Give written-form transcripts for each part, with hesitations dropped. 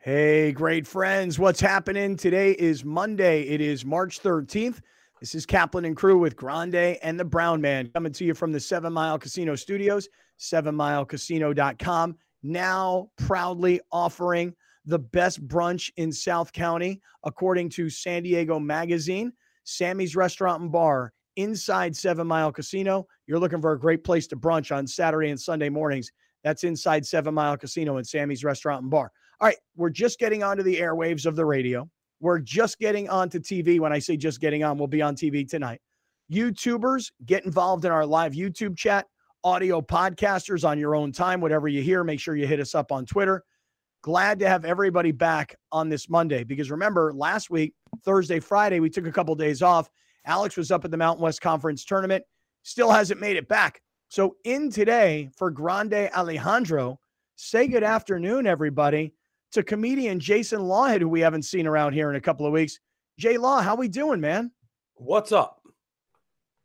Hey, great friends. What's happening? Today is Monday. It is March 13th. This is Kaplan and crew with Grande and the Brown Man coming to you from the 7 Mile Casino Studios, 7milecasino.com. Now proudly offering the best brunch in South County, according to San Diego Magazine, Sammy's Restaurant and Bar inside 7 Mile Casino. You're looking for a great place to brunch on Saturday and Sunday mornings. That's inside 7 Mile Casino and Sammy's Restaurant and Bar. All right, we're just getting onto the airwaves of the radio. We're just getting onto TV. When I say just getting on, we'll be on TV tonight. YouTubers, get involved in our live YouTube chat. Audio podcasters, on your own time, whatever you hear, make sure you hit us up on Twitter. Glad to have everybody back on this Monday, because remember, last week, Thursday, Friday, we took a couple days off. Alex was up at the Mountain West Conference Tournament, still hasn't made it back. So in today for Grande Alejandro, say good afternoon, everybody, to comedian Jason Lawhead, who we haven't seen around here in a couple of weeks. Jay Law, how we doing, man? What's up?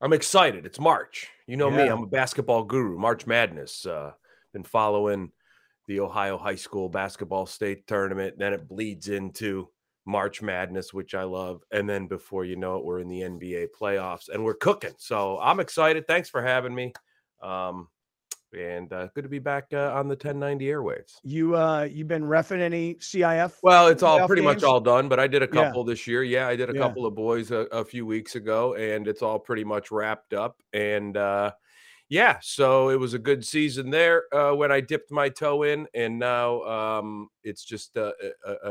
I'm excited. It's March. You know me, I'm a basketball guru. March Madness. Been following the Ohio High School basketball state tournament. Then it bleeds into March Madness, which I love. And then before you know it, we're in the NBA playoffs and we're cooking. So I'm excited. Thanks for having me. And good to be back on the 1090 airwaves. You've been reffing any CIF? Well, it's all pretty much all done, but I did a couple this year. Yeah, I did a couple of boys a few weeks ago, and it's all pretty much wrapped up. And so it was a good season there when I dipped my toe in, and now it's just a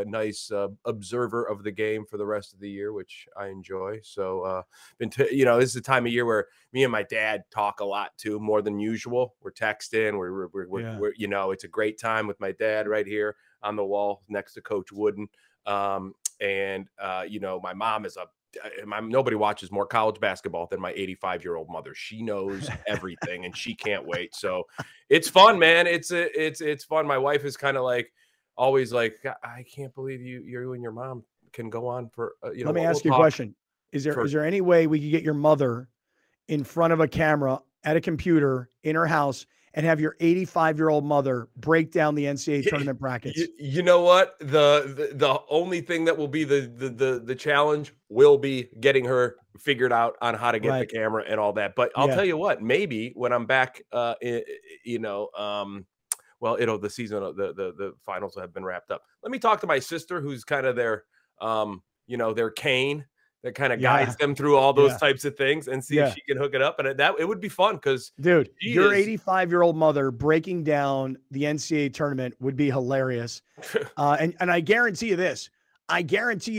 nice observer of the game for the rest of the year, which I enjoy. So, this is the time of year where me and my dad talk a lot too, more than usual. We're texting, we're it's a great time with my dad right here on the wall next to Coach Wooden, my mom is nobody watches more college basketball than my 85-year-old mother. She knows everything and she can't wait. So it's fun, man. It's fun. My wife is kind of like always like, I can't believe you and your mom can go on for, Let me ask you a question. Is there any way we could get your mother in front of a camera at a computer in her house and have your 85-year-old mother break down the NCAA tournament brackets? You know what? The only thing that will be the challenge will be getting her figured out on how to get the camera and all that. But I'll tell you what, maybe when I'm back, the season, the finals have been wrapped up. Let me talk to my sister, who's kind of their, their Kane that kind of guides them through all those types of things, and see if she can hook it up. And it would be fun, because dude, your 85-year-old mother breaking down the NCAA tournament would be hilarious. And I guarantee you this,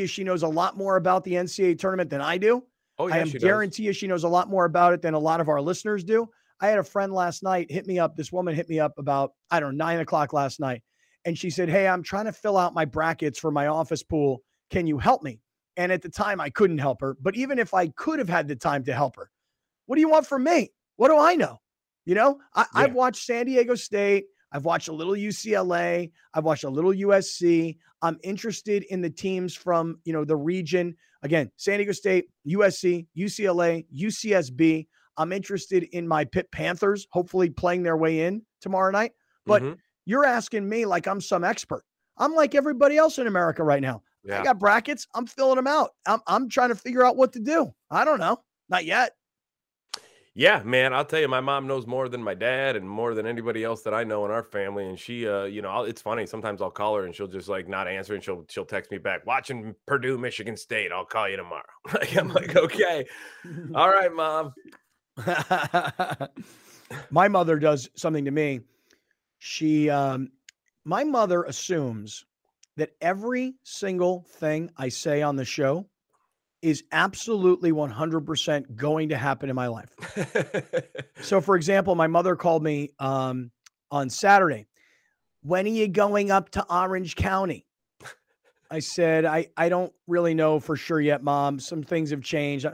she knows a lot more about the NCAA tournament than I do. Oh, yeah, I guarantee you she knows a lot more about it than a lot of our listeners do. I had a friend last night, this woman hit me up about, 9:00 last night. And she said, hey, I'm trying to fill out my brackets for my office pool. Can you help me? And at the time, I couldn't help her. But even if I could have had the time to help her, what do you want from me? What do I know? I've watched San Diego State. I've watched a little UCLA. I've watched a little USC. I'm interested in the teams from, the region. Again, San Diego State, USC, UCLA, UCSB. I'm interested in my Pitt Panthers, hopefully playing their way in tomorrow night. But you're asking me like I'm some expert. I'm like everybody else in America right now. Yeah. I got brackets. I'm filling them out. I'm trying to figure out what to do. I don't know. Not yet. Yeah, man. I'll tell you, my mom knows more than my dad and more than anybody else that I know in our family. And she, it's funny. Sometimes I'll call her and she'll just like not answer. And she'll text me back, watching Purdue, Michigan State. I'll call you tomorrow. I'm like, okay. All right, Mom. My mother does something to me. She, my mother assumes that every single thing I say on the show is absolutely 100% going to happen in my life. So for example, my mother called me on Saturday. When are you going up to Orange County? I said, I don't really know for sure yet, Mom. Some things have changed.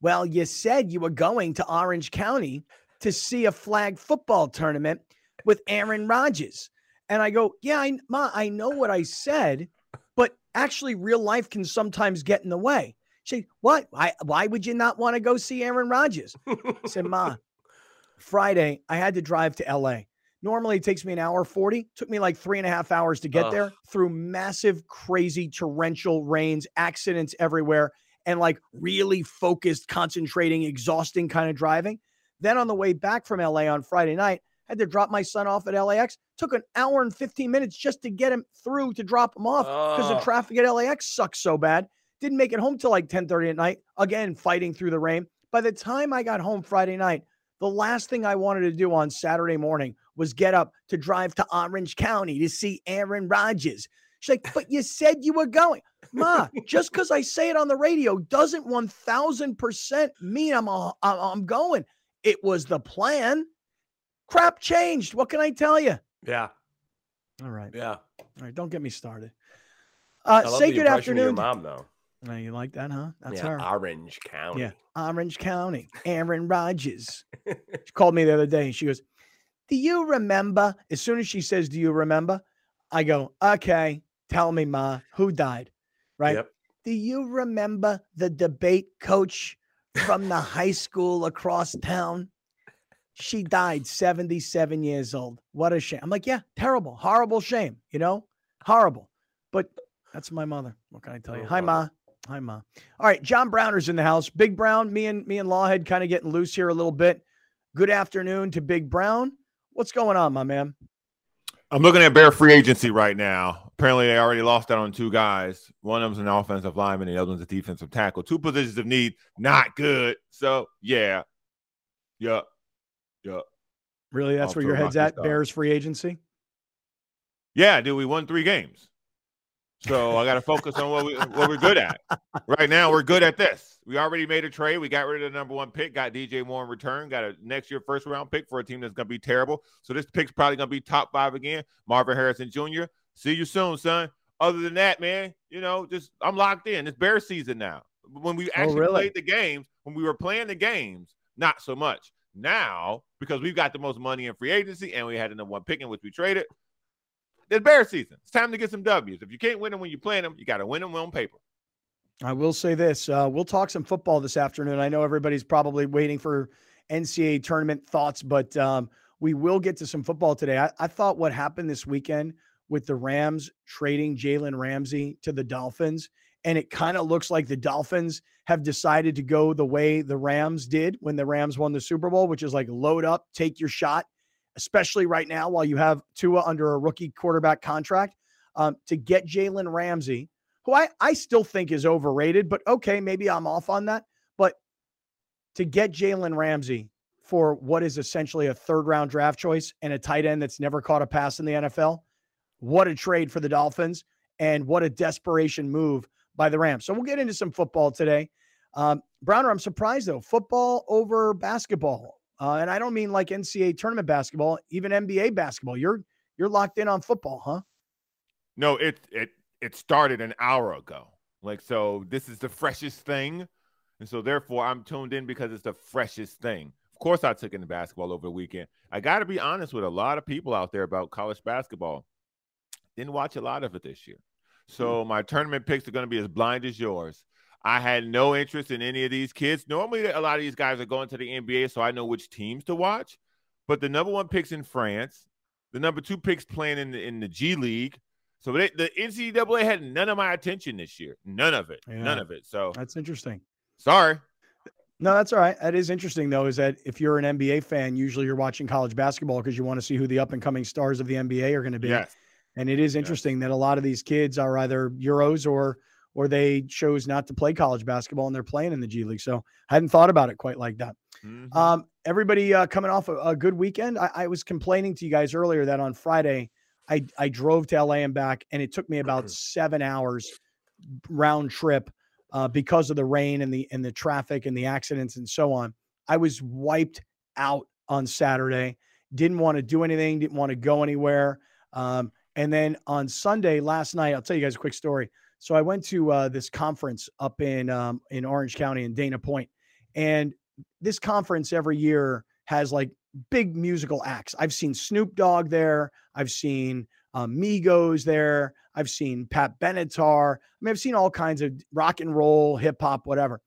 Well, you said you were going to Orange County to see a flag football tournament with Aaron Rodgers. And I go, Ma, I know what I said, but actually real life can sometimes get in the way. She, what? Why would you not want to go see Aaron Rodgers? I said, Ma, Friday, I had to drive to LA Normally it takes me an hour 40. Took me like 3.5 hours to get there through massive, crazy torrential rains, accidents everywhere, and like really focused, concentrating, exhausting kind of driving. Then on the way back from LA on Friday night, I had to drop my son off at LAX. Took an hour and 15 minutes just to get him through to drop him off because the traffic at LAX sucks so bad. Didn't make it home till like 10:30 at night. Again, fighting through the rain. By the time I got home Friday night, the last thing I wanted to do on Saturday morning was get up to drive to Orange County to see Aaron Rodgers. She's like, but you said you were going. Ma, just because I say it on the radio doesn't 1,000% mean I'm going. It was the plan. Crap changed. What can I tell you? Yeah. All right. Yeah. All right. Don't get me started. I love say the good afternoon. Your mom, though. Oh, you like that, huh? That's her. Orange County. Yeah. Orange County. Aaron Rodgers. She called me the other day and she goes, do you remember? As soon as she says, do you remember? I go, okay, tell me, Ma, who died? Right? Yep. Do you remember the debate coach from the high school across town? She died 77 years old. What a shame. I'm like, yeah, terrible, horrible shame, you know, horrible. But that's my mother. What can I tell you? Hi, Ma. Hi, Ma. All right. John Browner's in the house. Big Brown, me and Lawhead kind of getting loose here a little bit. Good afternoon to Big Brown. What's going on, my man? I'm looking at Bear free agency right now. Apparently, they already lost out on two guys. One of them's an offensive lineman, the other one's a defensive tackle. Two positions of need, not good. So, yeah. Yup. Yup. Really? That's where your head's at? Bears free agency? Yeah, dude. We won 3 games. So I got to focus on what we're good at. Right now, we're good at this. We already made a trade. We got rid of the #1 pick, got DJ Moore in return, got a next year first-round pick for a team that's going to be terrible. So this pick's probably going to be top 5 again. Marvin Harrison Jr., see you soon, son. Other than that, man, you know, just I'm locked in. It's Bears season now. When we actually played the games, when we were playing the games, not so much. Now, because we've got the most money in free agency and we had the #1 pick in which we traded, it's Bear season. It's time to get some W's. If you can't win them when you plan them, you got to win them on paper. I will say this. We'll talk some football this afternoon. I know everybody's probably waiting for NCAA tournament thoughts, but we will get to some football today. I thought what happened this weekend with the Rams trading Jalen Ramsey to the Dolphins, and it kind of looks like the Dolphins have decided to go the way the Rams did when the Rams won the Super Bowl, which is like load up, take your shot, especially right now while you have Tua under a rookie quarterback contract, to get Jalen Ramsey, who I still think is overrated, but okay, maybe I'm off on that. But to get Jalen Ramsey for what is essentially a third-round draft choice and a tight end that's never caught a pass in the NFL, what a trade for the Dolphins and what a desperation move by the Rams. So we'll get into some football today. Browner, I'm surprised, though. Football over basketball. And I don't mean like NCAA tournament basketball, even NBA basketball. You're locked in on football, huh? No, it started an hour ago. Like, so this is the freshest thing. And so therefore I'm tuned in because it's the freshest thing. Of course I took in the basketball over the weekend. I got to be honest with a lot of people out there about college basketball. Didn't watch a lot of it this year. So my tournament picks are going to be as blind as yours. I had no interest in any of these kids. Normally, a lot of these guys are going to the NBA, so I know which teams to watch. But the #1 pick's in France. The #2 pick's playing in the G League. So the NCAA had none of my attention this year. None of it. Yeah. None of it. So that's interesting. Sorry. No, that's all right. That is interesting, though, is that if you're an NBA fan, usually you're watching college basketball because you want to see who the up-and-coming stars of the NBA are going to be. Yes. And it is interesting that a lot of these kids are either Euros or they chose not to play college basketball and they're playing in the G League. So I hadn't thought about it quite like that. Mm-hmm. Everybody coming off a good weekend. I was complaining to you guys earlier that on Friday, I drove to LA and back, and it took me about 7 hours round trip because of the rain and the traffic and the accidents and so on. I was wiped out on Saturday. Didn't want to do anything. Didn't want to go anywhere. And then on Sunday last night, I'll tell you guys a quick story. So I went to this conference up in Orange County in Dana Point. And this conference every year has like big musical acts. I've seen Snoop Dogg there. I've seen Migos there. I've seen Pat Benatar. I mean, I've seen all kinds of rock and roll, hip hop, whatever.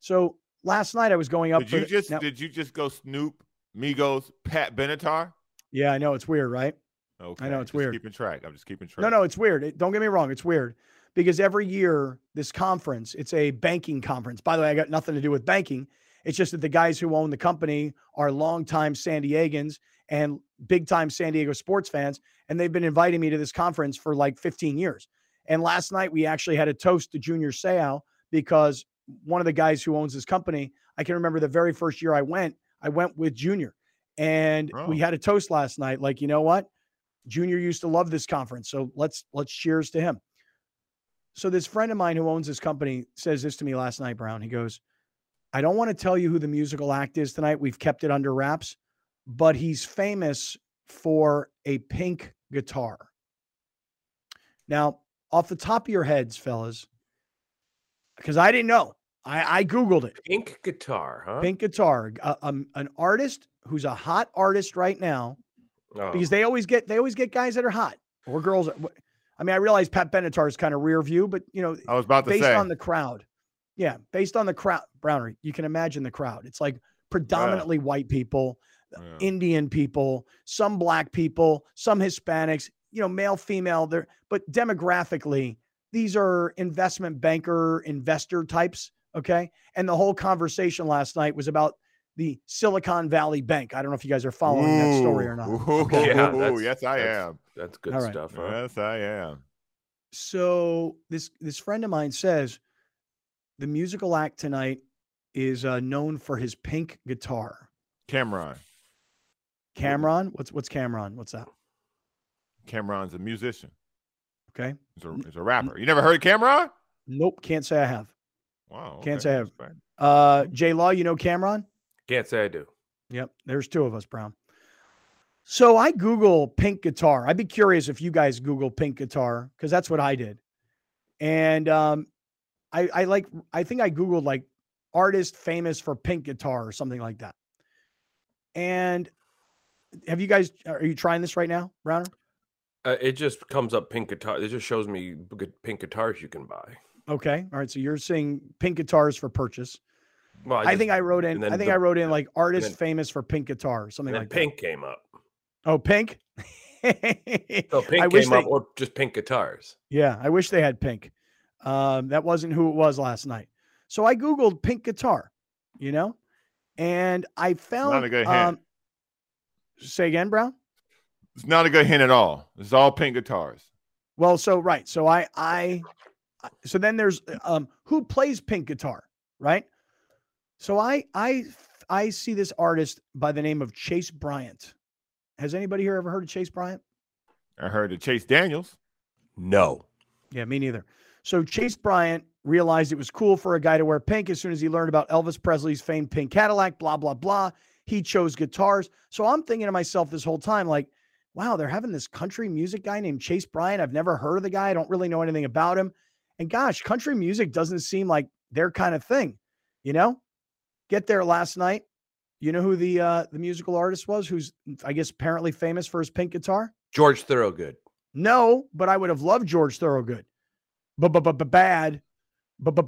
So last night I was going up. Did you just go Snoop, Migos, Pat Benatar? Yeah, I know. It's weird, right? Okay. I know it's weird. Keeping track. I'm just keeping track. No, it's weird. Don't get me wrong. It's weird because every year this conference, it's a banking conference. By the way, I got nothing to do with banking. It's just that the guys who own the company are longtime San Diegans and big time San Diego sports fans. And they've been inviting me to this conference for like 15 years. And last night we actually had a toast to Junior Seau because one of the guys who owns this company, I can remember the very first year I went with Junior and we had a toast last night. Like, you know what? Junior used to love this conference. So let's cheers to him. So this friend of mine who owns this company says this to me last night, Brown. He goes, I don't want to tell you who the musical act is tonight. We've kept it under wraps, but he's famous for a pink guitar. Now, off the top of your heads, fellas, because I didn't know. I Googled it. Pink guitar, huh? Pink guitar. An artist who's a hot artist right now. Oh. Because they always get guys that are hot or girls. I mean, I realize Pat Benatar is kind of rear view, but you know, I was about to say, based on the crowd. Yeah, based on the crowd, Browner, you can imagine the crowd. It's like predominantly white people, Indian people, some black people, some Hispanics, you know, male, female there, but demographically, these are investment banker, investor types. Okay. And the whole conversation last night was about the Silicon Valley Bank. I don't know if you guys are following that story or not. Okay. Yeah, yes, I am. That's good stuff. Right. Yes, I am. So this friend of mine says the musical act tonight is known for his pink guitar. Cameron. What's Cameron? What's that? Cameron's a musician. Okay. He's a rapper. You never heard of Cameron? Nope. Can't say I have. Wow. Okay. Can't say I have. J Law, you know Cameron? Can't say I do. Yep. There's two of us, Brown. So I Google pink guitar. I'd be curious if you guys Google pink guitar because that's what I did. And I think I Googled like artist famous for pink guitar or something like that. And are you trying this right now, Browner? It just comes up pink guitar. It just shows me pink guitars you can buy. Okay. All right. So you're seeing pink guitars for purchase. Well, I think I wrote in like artist famous for pink guitar, something like that. Pink came up. Oh, pink. So pink came up, or just pink guitars. Yeah, I wish they had pink. That wasn't who it was last night. So I Googled pink guitar, you know, and I found. Not a good hint. Say again, Brown. It's not a good hint at all. It's all pink guitars. Well, so right. So so then there's who plays pink guitar, right? So I see this artist by the name of Chase Bryant. Has anybody here ever heard of Chase Bryant? I heard of Chase Daniels. No. Yeah, me neither. So Chase Bryant realized it was cool for a guy to wear pink as soon as he learned about Elvis Presley's famed pink Cadillac, blah, blah, blah. He chose guitars. So I'm thinking to myself this whole time, like, wow, they're having this country music guy named Chase Bryant. I've never heard of the guy. I don't really know anything about him. And gosh, country music doesn't seem like their kind of thing, you know? Get there last night. You know who the musical artist was? Who's, I guess, apparently famous for his pink guitar? George Thorogood. No, but I would have loved George Thorogood. Bad. Bad.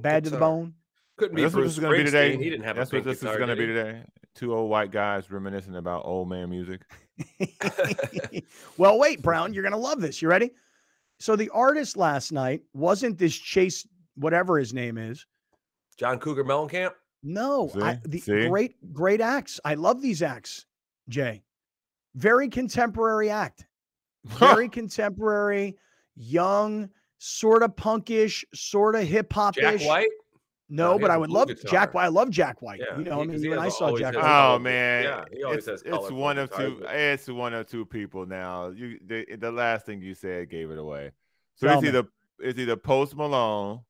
Bad to the bone. Couldn't be. That's what this is going to be today. He didn't have a pink guitar. That's what this is going to be today. Two old white guys reminiscing about old man music. Well, wait, Brown. You're going to love this. You ready? So the artist last night wasn't this Chase, whatever his name is. John Cougar Mellencamp? No. Great acts. I love these acts, Jay. Very contemporary act. Very contemporary, young, sort of punkish, sort of hip-hop-ish. Jack White? No, but I would love guitar. Jack White. I love Jack White. Yeah, you know, I mean, when I saw Jack White. Oh, man. Yeah, he always says it's one of two people now. The last thing you said gave it away. So it's either Post Malone,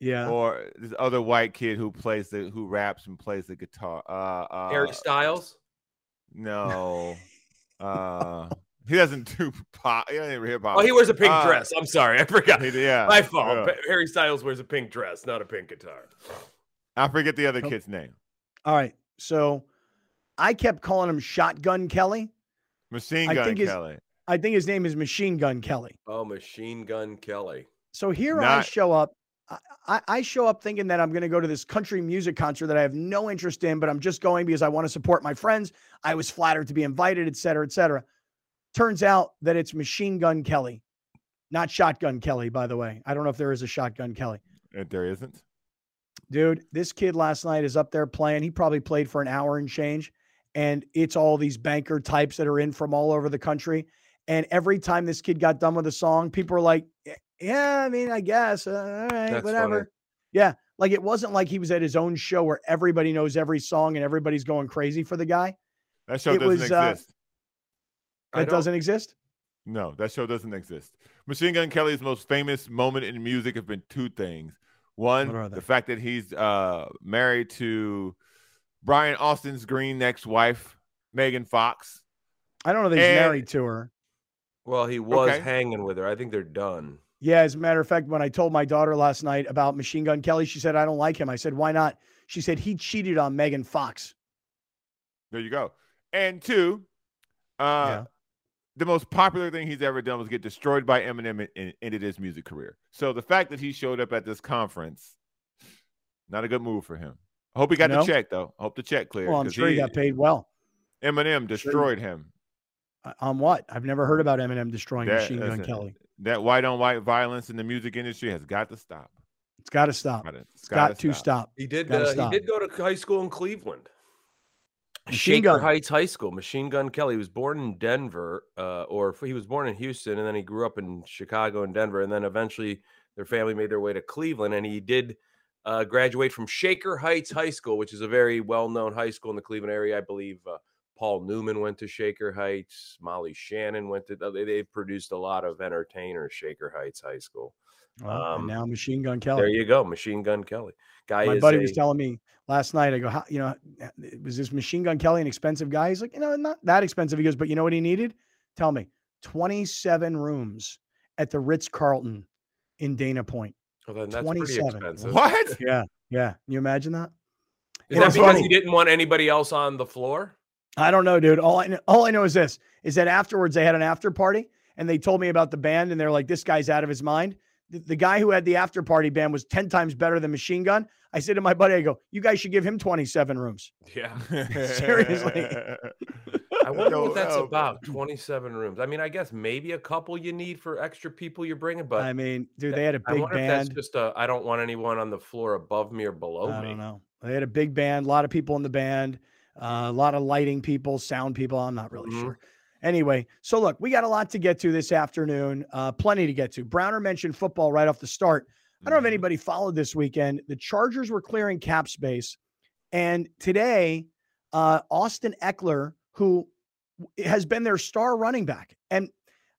yeah, or this other white kid who raps and plays the guitar. Harry Styles. No, he doesn't do pop. He doesn't hip hop. Oh, he wears a pink dress. I'm sorry, I forgot. Yeah, my fault. Yeah. Harry Styles wears a pink dress, not a pink guitar. I forget the other kid's name. All right, so I kept calling him Shotgun Kelly. Machine Gun Kelly. I think his name is Machine Gun Kelly. Oh, Machine Gun Kelly. So here I show up I show up thinking that I'm going to go to this country music concert that I have no interest in, but I'm just going because I want to support my friends. I was flattered to be invited, et cetera, et cetera. Turns out that it's Machine Gun Kelly, not Shotgun Kelly, by the way. I don't know if there is a Shotgun Kelly. There isn't. Dude, this kid last night is up there playing. He probably played for an hour and change, and it's all these banker types that are in from all over the country. And every time this kid got done with a song, people were like, yeah, I mean, I guess. All right, that's whatever. Funny. Yeah. Like, it wasn't like he was at his own show where everybody knows every song and everybody's going crazy for the guy. That show doesn't exist. That doesn't exist? No, that show doesn't exist. Machine Gun Kelly's most famous moment in music have been two things. One, the fact that he's married to Brian Austin's Green ex-wife, Megan Fox. I don't know that he's married to her. Well, he was hanging with her. I think they're done. Yeah, as a matter of fact, when I told my daughter last night about Machine Gun Kelly, she said, I don't like him. I said, why not? She said, he cheated on Megan Fox. There you go. And two, the most popular thing he's ever done was get destroyed by Eminem and ended his music career. So the fact that he showed up at this conference, not a good move for him. I hope he got the check, though. I hope the check cleared. Well, I'm sure he got paid well. Eminem destroyed him. On what? I've never heard about Eminem destroying Machine Gun Kelly. That white-on-white violence in the music industry has got to stop. It's got to stop. It's got to stop. He did go to high school in Cleveland. Shaker Heights High School. Machine Gun Kelly was born in Denver, or he was born in Houston, and then he grew up in Chicago and Denver, and then eventually their family made their way to Cleveland, and he did graduate from Shaker Heights High School, which is a very well-known high school in the Cleveland area. I believe Paul Newman went to Shaker Heights. Molly Shannon went to. They've produced a lot of entertainers. Shaker Heights High School. And now Machine Gun Kelly. There you go, Machine Gun Kelly. Guy. My buddy was telling me last night. I go, how, you know, was this Machine Gun Kelly an expensive guy? He's like, you know, not that expensive. He goes, but you know what he needed? Tell me, 27 rooms at the Ritz-Carlton in Dana Point. Well, then that's 27. Pretty expensive. What? Yeah, yeah. Can you imagine that? Is that because he didn't want anybody else on the floor? I don't know, dude. All I know is this, is that afterwards they had an after party and they told me about the band and they're like, this guy's out of his mind. The guy who had the after party band was 10 times better than Machine Gun. I said to my buddy, I go, you guys should give him 27 rooms. Yeah. Seriously. I wonder what that's about, 27 rooms. I mean, I guess maybe a couple you need for extra people you're bringing, but. I mean, dude, they had a big band. I wonder if that's just a, I don't want anyone on the floor above me or below me. I don't know. They had a big band, a lot of people in the band. A lot of lighting people, sound people. I'm not really sure. Anyway, so look, we got a lot to get to this afternoon. Plenty to get to. Browner mentioned football right off the start. I don't know if anybody followed this weekend. The Chargers were clearing cap space. And today, Austin Ekeler, who has been their star running back. And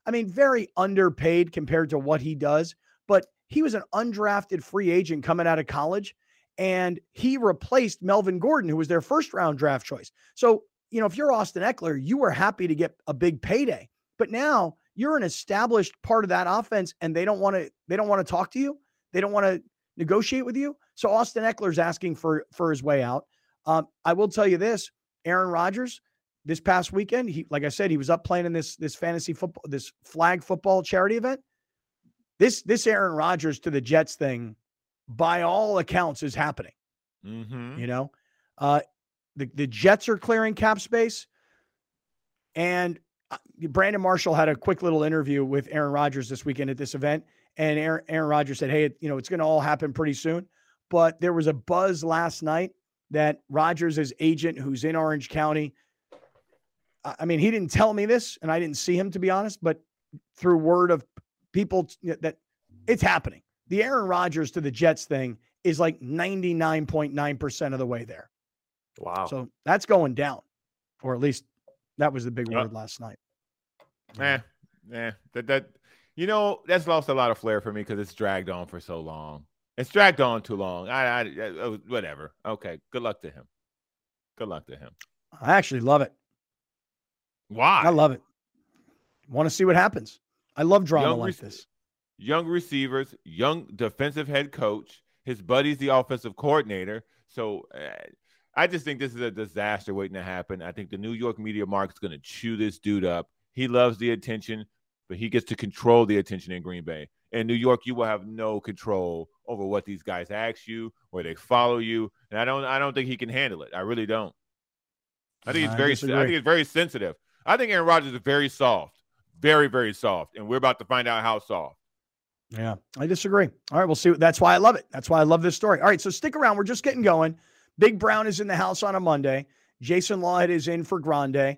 I mean, very underpaid compared to what he does. But he was an undrafted free agent coming out of college. And he replaced Melvin Gordon, who was their first-round draft choice. So, you know, if you're Austin Ekeler, you were happy to get a big payday. But now you're an established part of that offense, and they don't want to talk to you. They don't want to negotiate with you. So Austin Eckler's asking for his way out. I will tell you this: Aaron Rodgers, this past weekend, he, like I said, he was up playing in this fantasy football, this flag football charity event. This Aaron Rodgers to the Jets thing, by all accounts, is happening. You know, the Jets are clearing cap space, and Brandon Marshall had a quick little interview with Aaron Rodgers this weekend at this event, and Aaron Rodgers said, hey, you know, it's going to all happen pretty soon. But there was a buzz last night that Rodgers' agent, who's in Orange County, I mean, he didn't tell me this, and I didn't see him, to be honest, but through word of people that it's happening. The Aaron Rodgers to the Jets thing is like 99.9% of the way there. Wow. So that's going down, or at least that was the big word last night. You know, that's lost a lot of flair for me because it's dragged on for so long. It's dragged on too long. I whatever. Okay. Good luck to him. Good luck to him. I actually love it. Why? I love it. Want to see what happens. I love drama like this. Young receivers, young defensive head coach, his buddy's the offensive coordinator. So I just think this is a disaster waiting to happen. I think the New York media market's going to chew this dude up. He loves the attention, but he gets to control the attention in Green Bay. In New York, you will have no control over what these guys ask you, where they follow you, and I don't think he can handle it. I really don't. I think it's very sensitive. I think Aaron Rodgers is very soft, very, very soft, and we're about to find out how soft. Yeah, I disagree. All right, we'll see. That's why I love it. That's why I love this story. All right, so stick around. We're just getting going. Big Brown is in the house on a Monday. Jason Lawhead is in for Grande.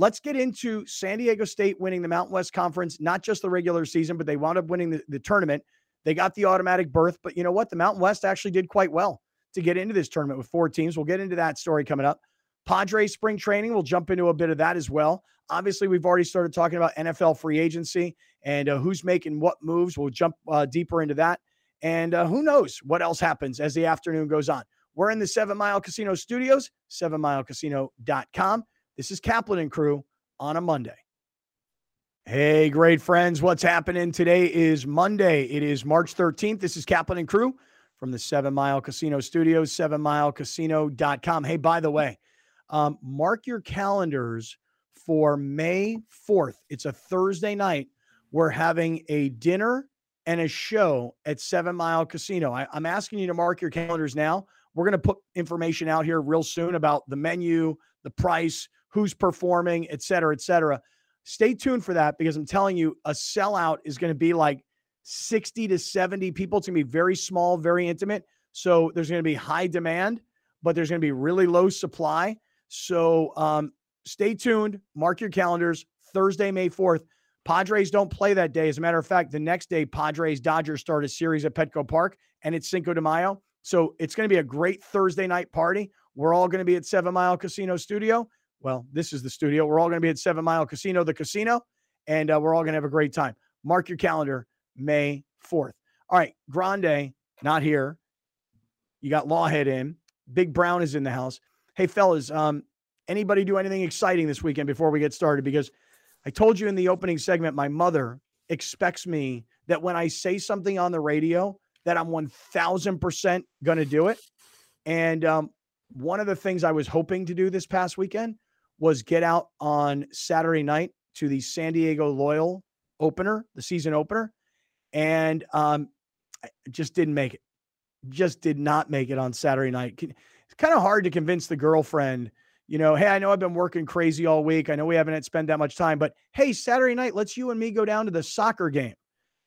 Let's get into San Diego State winning the Mountain West Conference, not just the regular season, but they wound up winning the tournament. They got the automatic berth, but you know what? The Mountain West actually did quite well to get into this tournament with 4 teams. We'll get into that story coming up. Padres spring training, we'll jump into a bit of that as well. Obviously, we've already started talking about NFL free agency and who's making what moves. We'll jump deeper into that. And who knows what else happens as the afternoon goes on. We're in the 7 Mile Casino studios, 7milecasino.com. This is Kaplan and crew on a Monday. Hey, great friends. What's happening today is Monday. It is March 13th. This is Kaplan and crew from the 7 Mile Casino studios, 7milecasino.com. Hey, by the way, mark your calendars for May 4th. It's a Thursday night. We're having a dinner and a show at 7 Mile Casino. I'm asking you to mark your calendars now. We're going to put information out here real soon about the menu, the price, who's performing, et cetera, et cetera. Stay tuned for that because I'm telling you, a sellout is going to be like 60 to 70 people. It's going to be very small, very intimate. So there's going to be high demand, but there's going to be really low supply. So stay tuned. Mark your calendars. Thursday, May 4th. Padres don't play that day. As a matter of fact, the next day, Padres-Dodgers start a series at Petco Park, and it's Cinco de Mayo. So it's going to be a great Thursday night party. We're all going to be at 7 Mile Casino Studio. Well, this is the studio. We're all going to be at 7 Mile Casino, the casino, and we're all going to have a great time. Mark your calendar, May 4th. All right, Grande, not here. You got Lawhead in. Big Brown is in the house. Hey, fellas, anybody do anything exciting this weekend before we get started? Because I told you in the opening segment, my mother expects me that when I say something on the radio that I'm 1,000% going to do it. And one of the things I was hoping to do this past weekend was get out on Saturday night to the San Diego Loyal opener, the season opener. And I just didn't make it. Just did not make it on Saturday night. It's kind of hard to convince the girlfriend, you know, hey, I know I've been working crazy all week. I know we haven't spent that much time, but hey, Saturday night, let's you and me go down to the soccer game.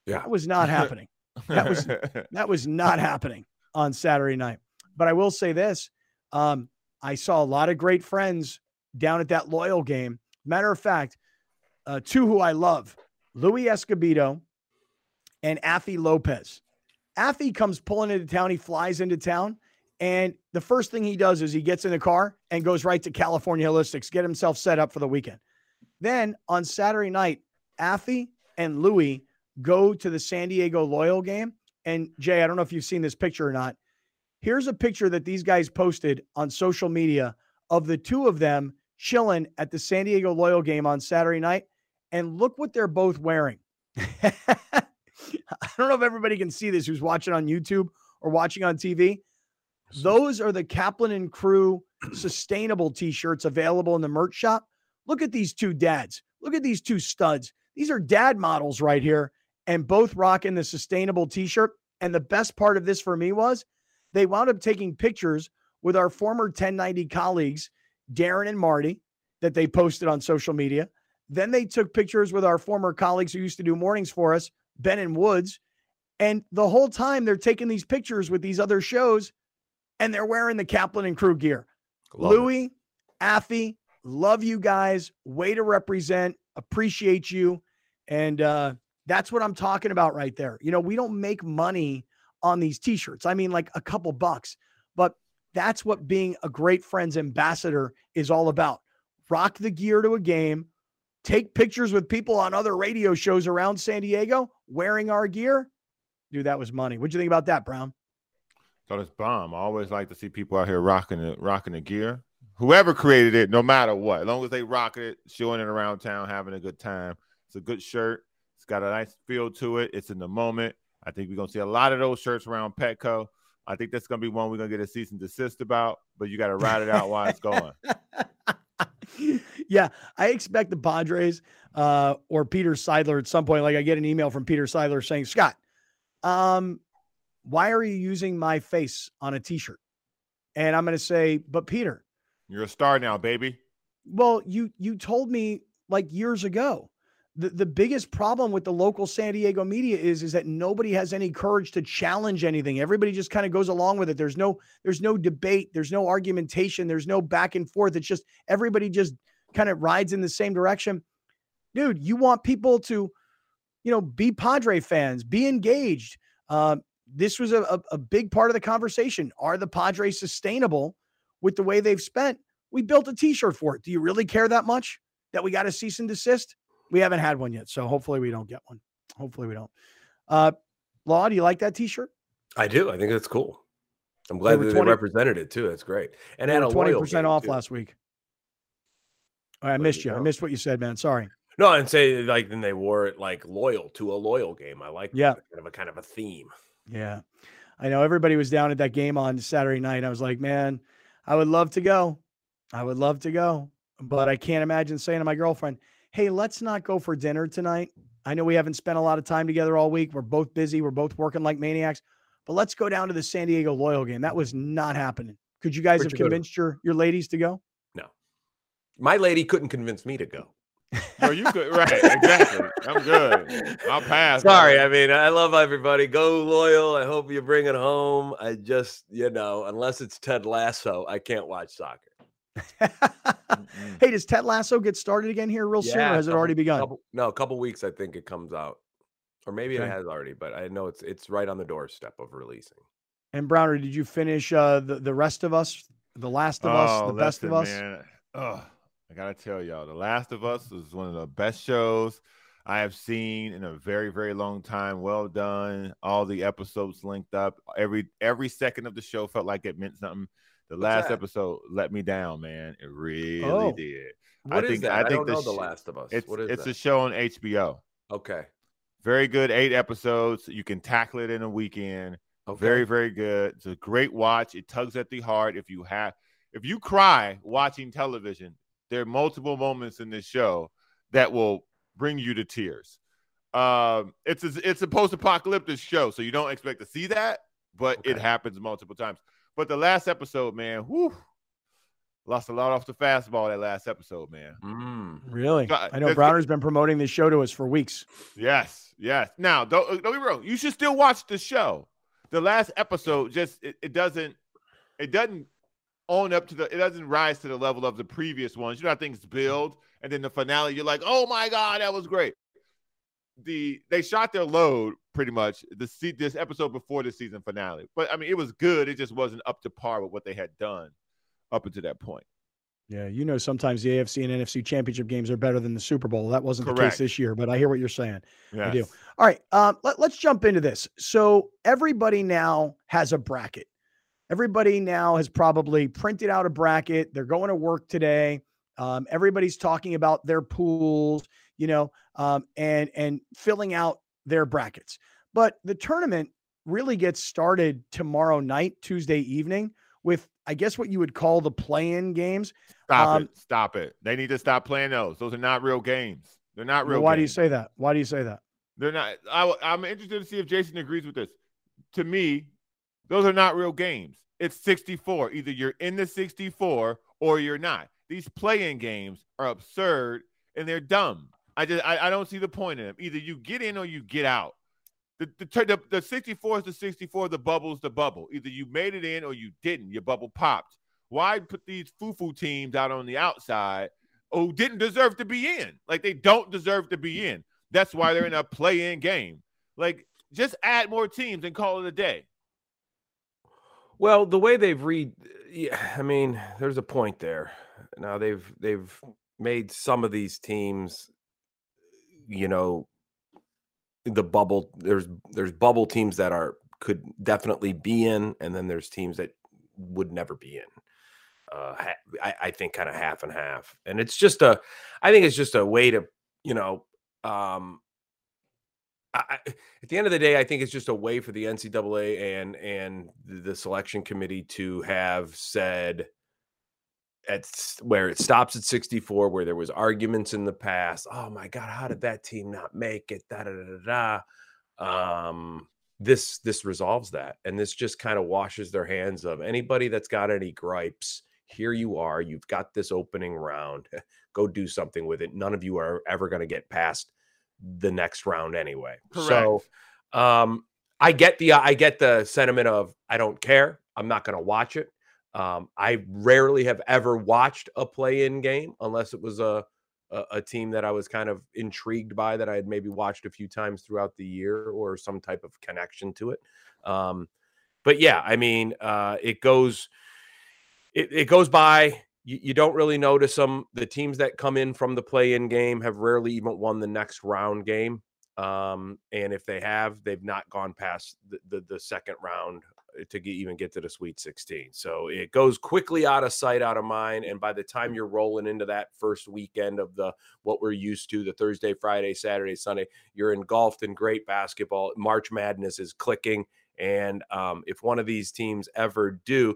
Yeah. That was not happening. That was not happening on Saturday night. But I will say this. I saw a lot of great friends down at that Loyal game. Matter of fact, 2 who I love, Luis Escobedo and Afi Lopez. Afi comes pulling into town. He flies into town. And the first thing he does is he gets in the car and goes right to California Holistics, get himself set up for the weekend. Then on Saturday night, Afi and Luis go to the San Diego Loyal game. And Jay, I don't know if you've seen this picture or not. Here's a picture that these guys posted on social media of the 2 of them chilling at the San Diego Loyal game on Saturday night. And look what they're both wearing. I don't know if everybody can see this who's watching on YouTube or watching on TV. Those are the Kaplan and Crew sustainable t-shirts available in the merch shop. Look at these 2 dads. Look at these 2 studs. These are dad models right here and both rocking the sustainable t-shirt. And the best part of this for me was they wound up taking pictures with our former 1090 colleagues, Darren and Marty, that they posted on social media. Then they took pictures with our former colleagues who used to do mornings for us, Ben and Woods. And the whole time they're taking these pictures with these other shows and they're wearing the Kaplan and Crew gear. Louis, Afi, love you guys. Way to represent. Appreciate you. And that's what I'm talking about right there. You know, we don't make money on these t-shirts. I mean, like a couple bucks, but that's what being a great friend's ambassador is all about. Rock the gear to a game, take pictures with people on other radio shows around San Diego wearing our gear. Dude, that was money. What'd you think about that, Brown? Thought it's bomb. I always like to see people out here rocking the gear. Whoever created it, no matter what, as long as they rock it, showing it around town, having a good time. It's a good shirt. It's got a nice feel to it. It's in the moment. I think we're going to see a lot of those shirts around Petco. I think that's going to be one we're going to get a cease and desist about, but you got to ride it out while it's going. Yeah, I expect the Padres or Peter Seidler at some point. Like I get an email from Peter Seidler saying, Scott, why are you using my face on a T-shirt? And I'm going to say, but Peter, you're a star now, baby. Well, you told me like years ago, the biggest problem with the local San Diego media is that nobody has any courage to challenge anything. Everybody just kind of goes along with it. There's no debate. There's no argumentation. There's no back and forth. It's just, everybody just kind of rides in the same direction. Dude, you want people to, be Padre fans, be engaged. This was a big part of the conversation. Are the Padres sustainable with the way they've spent? We built a T-shirt for it. Do you really care that much that we got a cease and desist? We haven't had one yet, so hopefully we don't get one. Hopefully we don't. Law, do you like that T-shirt? I do. I think that's cool. I'm glad that they represented it, too. That's great. And had a 20% off last week. All right, I missed you. I missed what you said, man. Sorry. No, and say, like, then they wore it, like, loyal to a Loyal game. I like that. Yeah. Kind of a theme. Yeah. I know everybody was down at that game on Saturday night. I was like, man, I would love to go. I would love to go. But I can't imagine saying to my girlfriend, hey, let's not go for dinner tonight. I know we haven't spent a lot of time together all week. We're both busy. We're both working like maniacs. But let's go down to the San Diego Loyal game. That was not happening. Could you guys have convinced your ladies to go? No. My lady couldn't convince me to go. No, you could. Right. Exactly. I'm good. I'll pass. Sorry. I mean, I love everybody. Go Loyal. I hope you bring it home. I just, unless it's Ted Lasso, I can't watch soccer. Hey, does Ted Lasso get started again here real soon, or has it already begun? A couple weeks, I think it comes out, or maybe it has already, but I know it's right on the doorstep of releasing. And Browner, did you finish the rest of us, The Last of Us, The Best of Us? Oh, I gotta tell y'all, The Last of Us is one of the best shows I have seen in a very, very long time. Well done. All the episodes linked up. Every second of the show felt like it meant something. The last episode let me down, man. It really did. I don't know The Last of Us. It's a show on HBO. Okay. Very good. 8 episodes. You can tackle it in a weekend. Okay. Very, very good. It's a great watch. It tugs at the heart. If you cry watching television, there are multiple moments in this show that will bring you to tears. It's a post-apocalyptic show, so you don't expect to see that, but it happens multiple times. But the last episode, man, whew, lost a lot off the fastball that last episode, man. Really? I know Browner's been promoting this show to us for weeks. Yes. Now, don't be wrong. You should still watch the show. The last episode just it doesn't own up to it doesn't rise to the level of the previous ones. You know how things build, and then the finale, you're like, oh my God, that was great. They shot their load pretty much this episode before the season finale. But I mean, it was good. It just wasn't up to par with what they had done up until that point. Yeah, sometimes the AFC and NFC championship games are better than the Super Bowl. That wasn't the case this year, but I hear what you're saying. Yes. I do. All right, let's jump into this. So everybody now has a bracket. Everybody now has probably printed out a bracket. They're going to work today. Everybody's talking about their pools, and filling out their brackets. But the tournament really gets started tomorrow night, Tuesday evening, with, I guess, what you would call the play-in games. Stop it. They need to stop playing those. Those are not real games. They're not real games. Why do you say that? Why do you say that? They're not. I'm interested to see if Jason agrees with this. To me, those are not real games. It's 64. Either you're in the 64 or you're not. These play-in games are absurd and they're dumb. I don't see the point in them. Either you get in or you get out. The 64 is the 64. The bubble is the bubble. Either you made it in or you didn't. Your bubble popped. Why put these foo-foo teams out on the outside who didn't deserve to be in? Like, they don't deserve to be in. That's why they're in a play-in game. Like, just add more teams and call it a day. Well, the way they've there's a point there. Now they've made some of these teams, the bubble, there's bubble teams that could definitely be in, and then there's teams that would never be in. I think kind of half and half, and I think it's just a way to, at the end of the day, I think it's just a way for the NCAA and the selection committee to have said, at where it stops at 64, where there was arguments in the past. Oh my God, how did that team not make it? this resolves that. And this just kind of washes their hands of anybody that's got any gripes. Here you are. You've got this opening round. Go do something with it. None of you are ever going to get past the next round anyway. Correct. So I get the sentiment of I don't care. I'm not going to watch it. I rarely have ever watched a play-in game unless it was a team that I was kind of intrigued by that I had maybe watched a few times throughout the year or some type of connection to it. But yeah, I mean, it goes by. You don't really notice them. The teams that come in from the play-in game have rarely even won the next round game. And if they have, they've not gone past the second round to even get to the Sweet 16. So it goes quickly out of sight, out of mind. And by the time you're rolling into that first weekend of what we're used to, the Thursday, Friday, Saturday, Sunday, you're engulfed in great basketball. March Madness is clicking. And if one of these teams ever do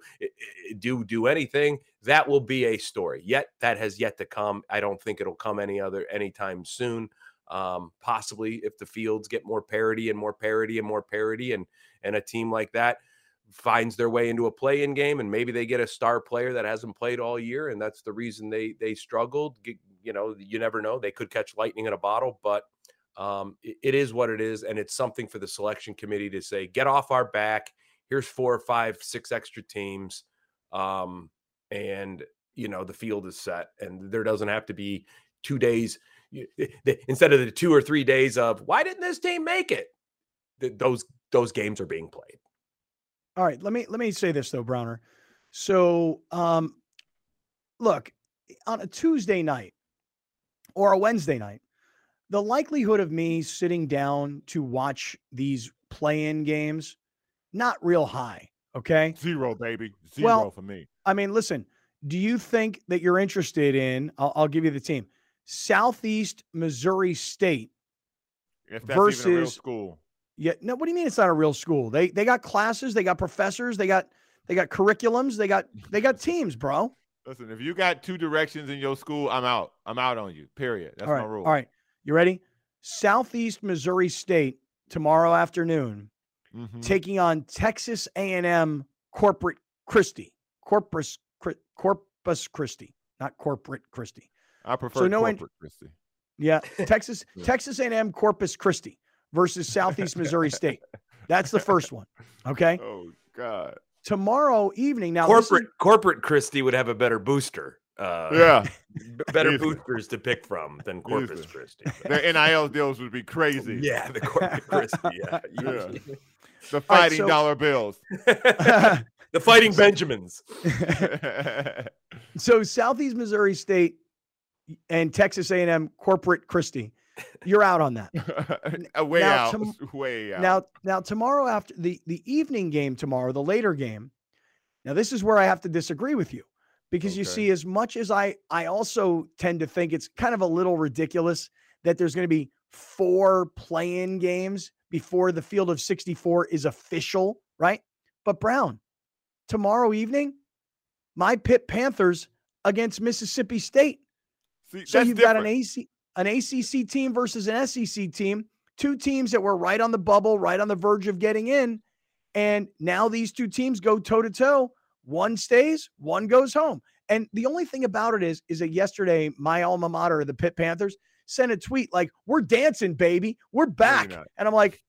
anything, that will be a story. Yet that has yet to come. I don't think it'll come anytime soon. Possibly if the fields get more parity and more parity and more parity, and a team like that finds their way into a play-in game, and maybe they get a star player that hasn't played all year, and that's the reason they struggled. You know, you never know. They could catch lightning in a bottle, but. It is what it is, and it's something for the selection committee to say, get off our back. Here's 4 or 5, 6 extra teams, and you know the field is set, and there doesn't have to be 2 days instead of the 2 or 3 days of why didn't this team make it? Those games are being played. All right, let me say this though, Browner. So, look, on a Tuesday night or a Wednesday night. The likelihood of me sitting down to watch these play-in games, not real high, okay? Zero, baby. Zero for me. I mean, listen, do you think that you're interested in, I'll give you the team, Southeast Missouri State if that's versus, even a real school. Yeah, no, what do you mean it's not a real school? They got classes, they got professors, they got curriculums, they got teams, bro. Listen, if you got 2 directions in your school, I'm out. I'm out on you, period. That's my rule. All right. You ready? Southeast Missouri State tomorrow afternoon taking on Texas A&M Corpus Christi, not Corporate Christi. I prefer Corporate Christi. Yeah, Texas A&M Corpus Christi versus Southeast Missouri State. That's the first one. Okay. Oh God. Tomorrow evening. Now Corporate Christi would have a better booster. Better boosters to pick from than Corpus Christi. Their NIL deals would be crazy. Yeah, the Corpus Christi. Yeah. The fighting dollar bills. The fighting Benjamins. So Southeast Missouri State and Texas A&M Corpus Christi, you're out on that. Way out. Now tomorrow after the evening game tomorrow, the later game. Now this is where I have to disagree with you. Because you see, as much as I also tend to think it's kind of a little ridiculous that there's going to be 4 play-in games before the field of 64 is official, right? But Brown, tomorrow evening, my Pitt Panthers against Mississippi State. See, so you've got an ACC team versus an SEC team, 2 teams that were right on the bubble, right on the verge of getting in, and now these 2 teams go toe-to-toe. One stays, one goes home. And the only thing about it is that yesterday, my alma mater, the Pitt Panthers, sent a tweet like, we're dancing, baby. We're back. And I'm like,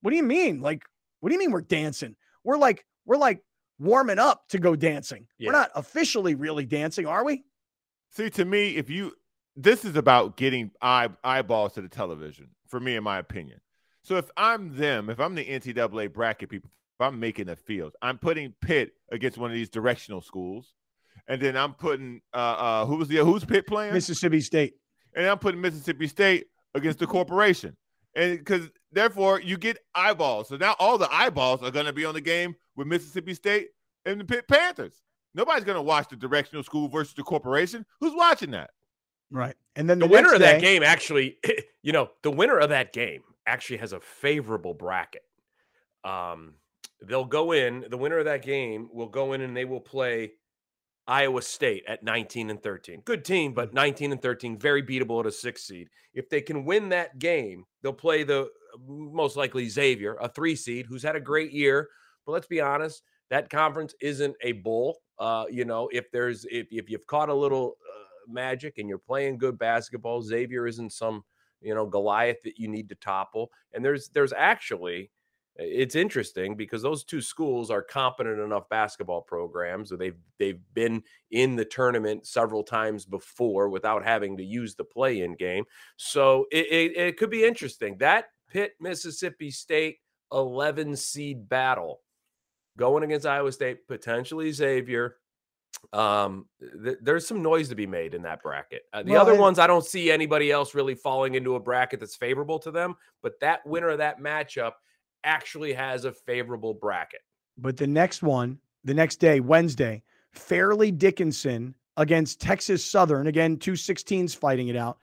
what do you mean? Like, what do you mean we're dancing? We're like warming up to go dancing. Yeah. We're not officially really dancing, are we? See, to me, this is about getting eyeballs to the television, for me, in my opinion. So if I'm them, if I'm the NCAA bracket people, I'm making a field. I'm putting Pitt against one of these directional schools, and then I'm putting who's Pitt playing? Mississippi State, and I'm putting Mississippi State against the corporation, and because therefore you get eyeballs. So now all the eyeballs are going to be on the game with Mississippi State and the Pitt Panthers. Nobody's going to watch the directional school versus the corporation. Who's watching that? Right, and then the winner of that game actually, you know, the winner of that game actually has a favorable bracket. The winner of that game will go in and they will play Iowa State at 19-13. Good team, but 19-13, very beatable at a 6 seed. If they can win that game, they'll play the most likely Xavier, a 3 seed who's had a great year. But let's be honest, that conference isn't a bowl. You know, if you've caught a little magic and you're playing good basketball, Xavier isn't some, you know, Goliath that you need to topple. And there's actually, it's interesting because those two schools are competent enough basketball programs, or they've been in the tournament several times before without having to use the play-in game. So it could be interesting. That Pitt, Mississippi State 11 seed battle going against Iowa State, potentially Xavier. There's some noise to be made in that bracket. The other ones, I don't see anybody else really falling into a bracket that's favorable to them, but that winner of that matchup actually has a favorable bracket. But the next one, the next day, Wednesday, Fairleigh Dickinson against Texas Southern. Again, two 16s fighting it out.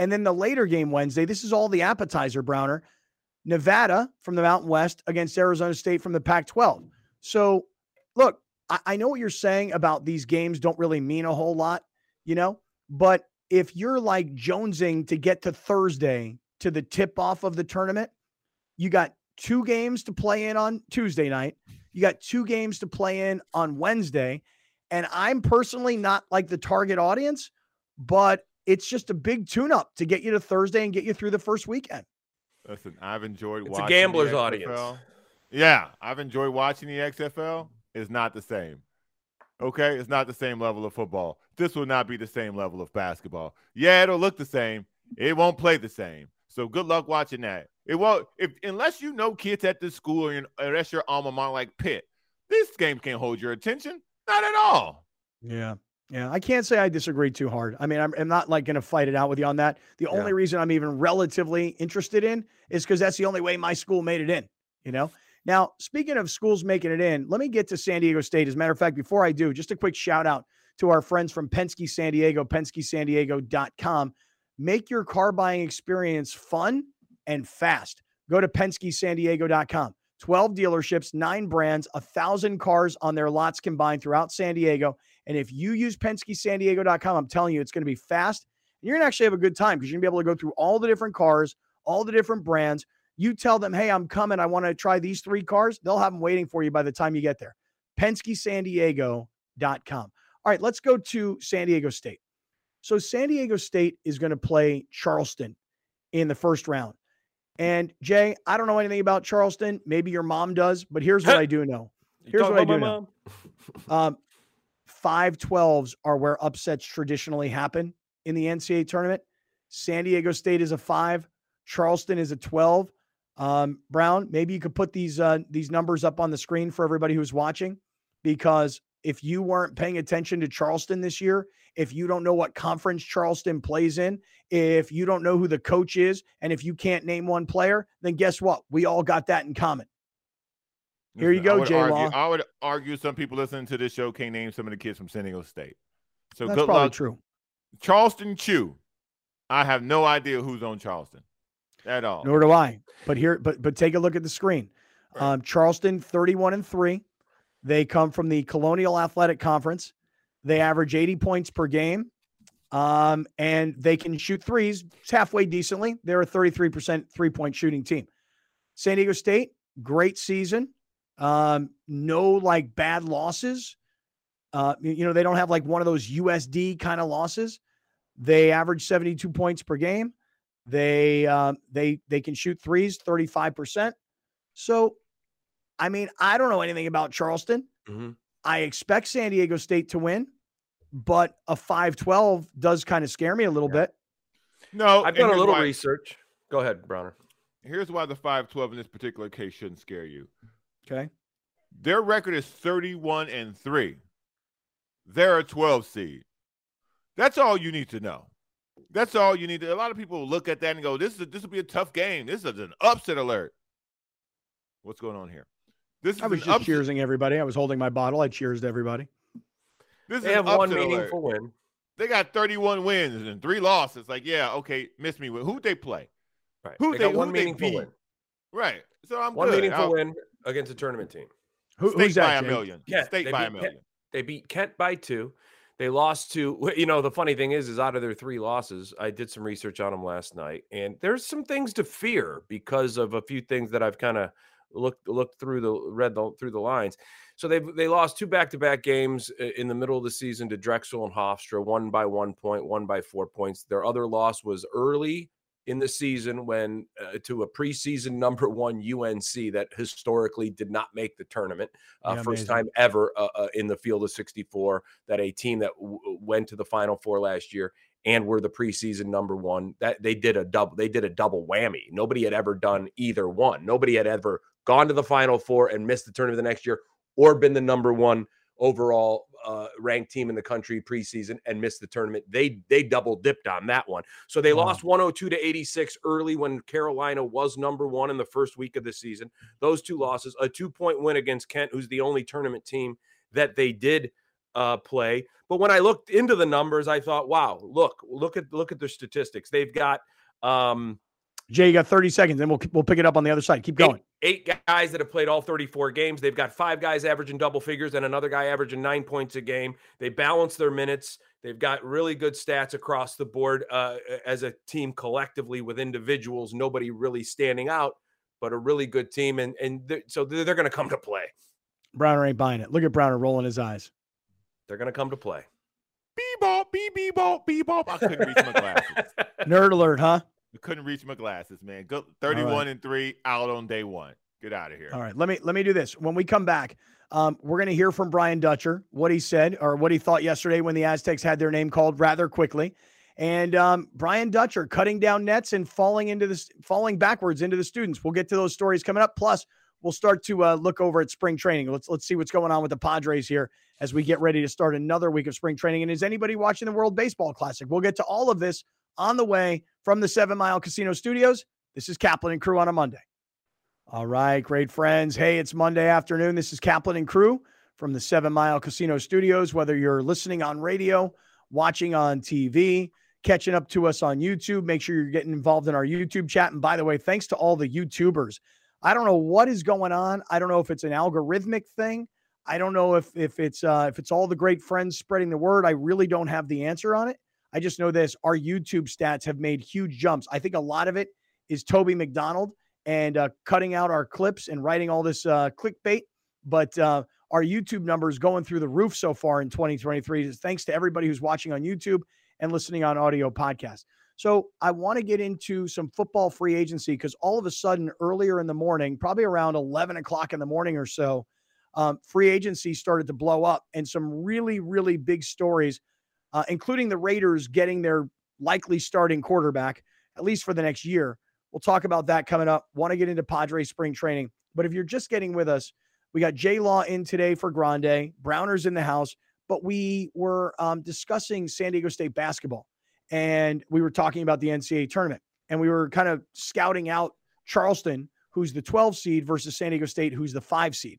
And then the later game Wednesday, this is all the appetizer, Browner. Nevada from the Mountain West against Arizona State from the Pac-12. So, look, I know what you're saying about these games don't really mean a whole lot, you know, but if you're like jonesing to get to Thursday to the tip-off of the tournament, you got two games to play in on Tuesday night. You got two games to play in on Wednesday. And I'm personally not like the target audience, but it's just a big tune-up to get you to Thursday and get you through the first weekend. Listen, I've enjoyed watching. It's a gambler's audience. Yeah, I've enjoyed watching the XFL. It's not the same. Okay? It's not the same level of football. This will not be the same level of basketball. Yeah, it'll look the same. It won't play the same. So good luck watching that. It won't, unless you know kids at this school, or unless your alma mater like Pitt, this game can't hold your attention. Not at all. Yeah. Yeah, I can't say I disagree too hard. I mean, I'm not like going to fight it out with you on that. The only reason I'm even relatively interested in is because that's the only way my school made it in, you know? Now, speaking of schools making it in, let me get to San Diego State. As a matter of fact, before I do, just a quick shout out to our friends from Penske San Diego, PenskeSanDiego.com. Make your car buying experience fun and fast. Go to PenskeSanDiego.com. 12 dealerships, 9 brands, 1,000 cars on their lots combined throughout San Diego. And if you use PenskeSanDiego.com, I'm telling you, it's going to be fast. And you're going to actually have a good time because you're going to be able to go through all the different cars, all the different brands. You tell them, hey, I'm coming. I want to try these 3 cars. They'll have them waiting for you by the time you get there. PenskeSanDiego.com. All right, let's go to San Diego State. So San Diego State is going to play Charleston in the first round. And, Jay, I don't know anything about Charleston. Maybe your mom does, but here's what I do know. Here's what I do know. 5-12s are where upsets traditionally happen in the NCAA tournament. San Diego State is a 5. Charleston is a 12. Brown, maybe you could put these numbers up on the screen for everybody who's watching, because if you weren't paying attention to Charleston this year, if you don't know what conference Charleston plays in, if you don't know who the coach is, and if you can't name one player, then guess what? We all got that in common. Here you go, Jay Law. I would argue some people listening to this show can't name some of the kids from San Diego State. So that's good probably luck. True. Charleston Chew. I have no idea who's on Charleston at all. Nor do I. But here, but take a look at the screen. Charleston 31-3. They come from the Colonial Athletic Conference. They average 80 points per game, and they can shoot threes halfway decently. They're a 33% three-point shooting team. San Diego State, great season. No, like, bad losses. You know, they don't have, like, one of those USD kind of losses. They average 72 points per game. They can shoot threes, 35%. So, I mean, I don't know anything about Charleston. Mm-hmm. I expect San Diego State to win, but a 5-12 does kind of scare me a little bit. No, I've done a little research. Go ahead, Browner. Here's why the 5-12 in this particular case shouldn't scare you. Okay. Their record is 31-3. They're a 12 seed. That's all you need to know. That's all you need to. A lot of people look at that and go, this will be a tough game. This is an upset alert. What's going on here? I was just cheersing everybody. I was holding my bottle. I cheersed everybody. They have one meaningful win. They got 31 wins and 3 losses. Like, yeah, okay, miss me. Who'd they play? Right. Who they got one meaningful win. Right. So I'm good. One meaningful win against a tournament team. Who's that? By a million. Yeah, State by a million. They beat Kent by 2. They lost to, you know, the funny thing is out of their 3 losses, I did some research on them last night, and there's some things to fear because of a few things that I've kind of looked through read through the lines. So they lost 2 back-to-back games in the middle of the season to Drexel and Hofstra, one by 1 point, one by 4 points. Their other loss was early in the season when to a preseason #1 UNC that historically did not make the tournament. First time ever in the field of 64 that a team that went to the Final Four last year and were the preseason #1, that they did a double whammy. Nobody had ever done either one. Nobody had ever gone to the Final Four and missed the tournament the next year, or been the #1 overall ranked team in the country preseason and missed the tournament. They double dipped on that one. So they lost 102-86 early when Carolina was #1 in the first week of the season. Those 2 losses, a 2-point win against Kent, who's the only tournament team that they did play. But when I looked into the numbers, I thought, wow, look at their statistics. They've got Jay, you got 30 seconds, and we'll pick it up on the other side. Keep going. 8 guys that have played all 34 games. They've got 5 guys averaging double figures and another guy averaging 9 points a game. They balance their minutes. They've got really good stats across the board as a team collectively with individuals. Nobody really standing out, but a really good team. So they're going to come to play. Browner ain't buying it. Look at Browner rolling his eyes. They're going to come to play. Bee-bop, bee-bee-bop, bee-bop. I couldn't reach my glasses. Nerd alert, huh? I couldn't reach my glasses, man. Go 31-3 out on day one. Get out of here. All right, let me do this. When we come back, we're going to hear from Brian Dutcher, what he said or what he thought yesterday when the Aztecs had their name called rather quickly. And Brian Dutcher cutting down nets and falling backwards into the students. We'll get to those stories coming up. Plus, we'll start to look over at spring training. Let's see what's going on with the Padres here as we get ready to start another week of spring training. And is anybody watching the World Baseball Classic? We'll get to all of this on the way from the 7 Mile Casino Studios. This is Kaplan and Crew on a Monday. All right, great friends. Hey, it's Monday afternoon. This is Kaplan and Crew from the 7 Mile Casino Studios. Whether you're listening on radio, watching on TV, catching up to us on YouTube, make sure you're getting involved in our YouTube chat. And by the way, thanks to all the YouTubers. I don't know what is going on. I don't know if it's an algorithmic thing. I don't know if it's all the great friends spreading the word. I really don't have the answer on it. I just know this. Our YouTube stats have made huge jumps. I think a lot of it is Toby McDonald and cutting out our clips and writing all this clickbait. But our YouTube numbers going through the roof so far in 2023 is thanks to everybody who's watching on YouTube and listening on audio podcasts. So I want to get into some football free agency because all of a sudden earlier in the morning, probably around 11 o'clock in the morning or so, free agency started to blow up and some really, really big stories. Including the Raiders getting their likely starting quarterback, at least for the next year. We'll talk about that coming up. Want to get into Padres spring training. But if you're just getting with us, we got Jay Law in today for Grande. Browner's in the house. But we were discussing San Diego State basketball. And we were talking about the NCAA tournament. And we were kind of scouting out Charleston, who's the 12 seed, versus San Diego State, who's the 5 seed.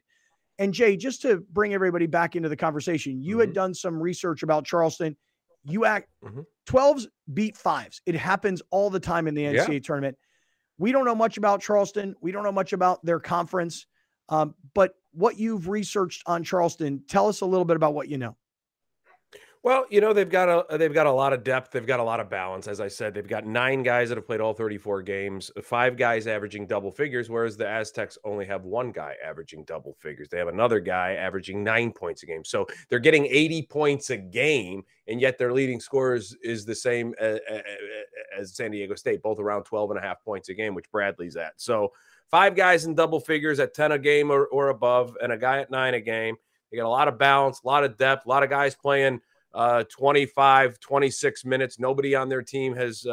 And Jay, just to bring everybody back into the conversation, you had done some research about Charleston. 12s beat 5s. It happens all the time in the NCAA tournament. We don't know much about Charleston. We don't know much about their conference. But what you've researched on Charleston, tell us a little bit about what you know. Well, you know, they've got a lot of depth. They've got a lot of balance. As I said, they've got 9 guys that have played all 34 games, 5 guys averaging double figures, whereas the Aztecs only have 1 guy averaging double figures. They have another guy averaging 9 points a game. So they're getting 80 points a game, and yet their leading scorer is the same as San Diego State, both around 12.5 points a game, which Bradley's at. So 5 guys in double figures at 10 a game or above, and a guy at 9 a game. They got a lot of balance, a lot of depth, a lot of guys playing 25, 26 minutes. Nobody on their team is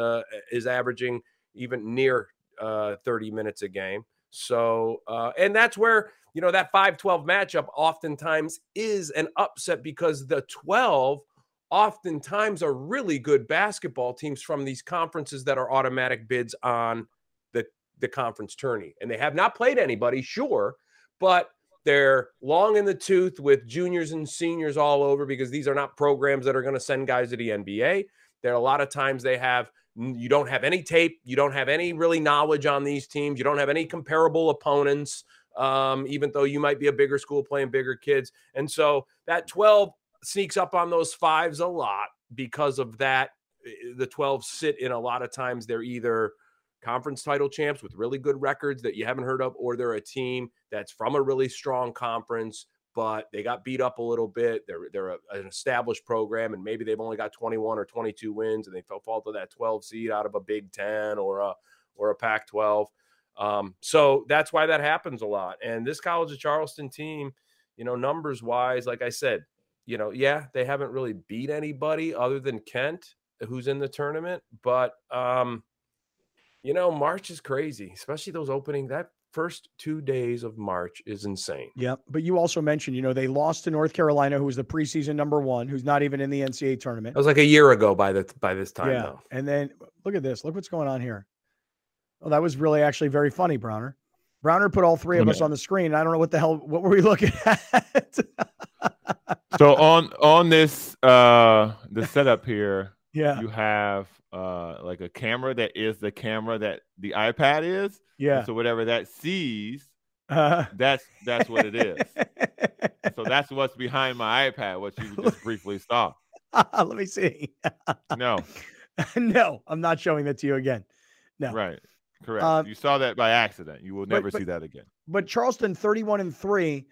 averaging even near 30 minutes a game. So, and that's where, you know, that 5-12 matchup oftentimes is an upset because the 12 oftentimes are really good basketball teams from these conferences that are automatic bids on the conference tourney. And they have not played anybody, sure, but they're long in the tooth with juniors and seniors all over because these are not programs that are going to send guys to the NBA. There are a lot of times you don't have any tape. You don't have any really knowledge on these teams. You don't have any comparable opponents. even though you might be a bigger school playing bigger kids. And so that 12 sneaks up on those fives a lot because of that. The 12 sit in a lot of times. They're either conference title champs with really good records that you haven't heard of, or they're a team that's from a really strong conference, but they got beat up a little bit. They're an established program, and maybe they've only got 21 or 22 wins, and they fall to that 12 seed out of a Big Ten or a Pac-12. So that's why that happens a lot. And this College of Charleston team, you know, numbers wise, like I said, you know, yeah, they haven't really beat anybody other than Kent, who's in the tournament. But, you know, March is crazy, especially those opening. That first 2 days of March is insane. Yeah. But you also mentioned, you know, they lost to North Carolina, who was the preseason #1, who's not even in the NCAA tournament. That was like a year ago by this time. Yeah. Though. And then look at this. Look what's going on here. Well, that was really actually very funny, Browner. Browner put all three of us on the screen. I don't know what the hell, what were we looking at? So on this, the setup here, yeah, you have like a camera that is the camera that the iPad is. Yeah. And so whatever that sees, that's what it is. So that's what's behind my iPad, what you just briefly saw. Let me see. No. No, I'm not showing that to you again. No. Right. Correct. You saw that by accident. You will never see that again. But Charleston, 31-3.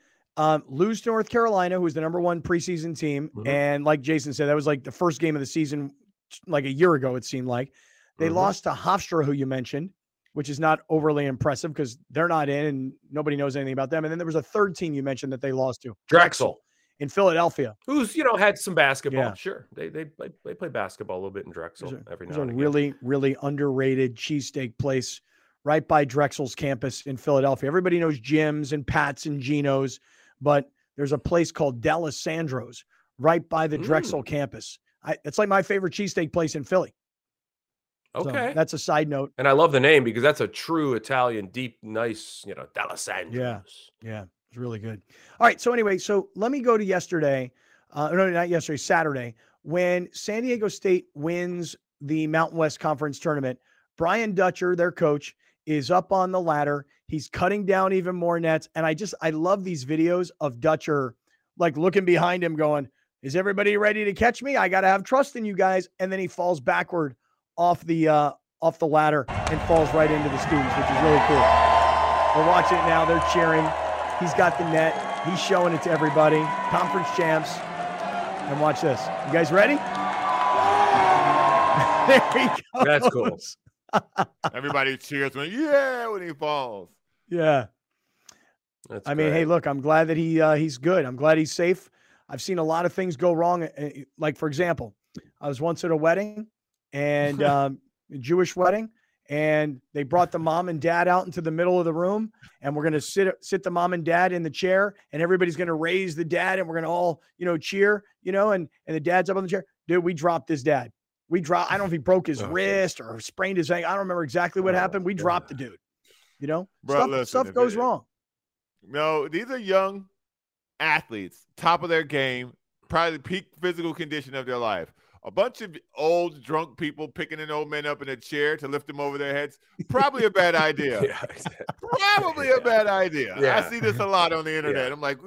Lose to North Carolina, who's the #1 preseason team. Mm-hmm. And like Jason said, that was like the first game of the season, like a year ago, it seemed like. They lost to Hofstra, who you mentioned, which is not overly impressive because they're not in and nobody knows anything about them. And then there was a third team you mentioned that they lost to. Drexel. In Philadelphia. Who's, you know, had some basketball. Yeah. Sure. They play basketball a little bit in Drexel every now and again. Really, really underrated cheesesteak place right by Drexel's campus in Philadelphia. Everybody knows Jim's and Pat's and Gino's, but there's a place called D'Alessandro's right by the Drexel campus. It's like my favorite cheesesteak place in Philly. Okay. So that's a side note. And I love the name because that's a true Italian, deep, nice, you know, D'Alessandro's. Yeah. Yeah. It's really good. All right. So anyway, so let me go to yesterday. No, not yesterday, Saturday, when San Diego State wins the Mountain West Conference Tournament. Brian Dutcher, their coach, is up on the ladder. He's cutting down even more nets. And I love these videos of Dutcher, like looking behind him going, is everybody ready to catch me? I got to have trust in you guys. And then he falls backward off the ladder and falls right into the students, which is really cool. We're watching it now. They're cheering. He's got the net. He's showing it to everybody. Conference champs. And watch this. You guys ready? There he goes. That's cool. Everybody cheers when he falls. Yeah. That's great. I mean, hey, look, I'm glad that he's good. I'm glad he's safe. I've seen a lot of things go wrong. Like, for example, I was once at a wedding, and a Jewish wedding, and they brought the mom and dad out into the middle of the room, and we're going to sit the mom and dad in the chair, and everybody's going to raise the dad, and we're going to all, you know, cheer, you know, and the dad's up on the chair. Dude, we dropped this dad. I don't know if he broke his wrist or sprained his ankle. I don't remember exactly what happened. We dropped the dude. You know, stuff goes wrong. No, these are young athletes, top of their game, probably peak physical condition of their life. A bunch of old drunk people picking an old man up in a chair to lift him over their heads. Probably a bad idea. Yeah, exactly. Probably a bad idea. Yeah. I see this a lot on the internet. Yeah. I'm like,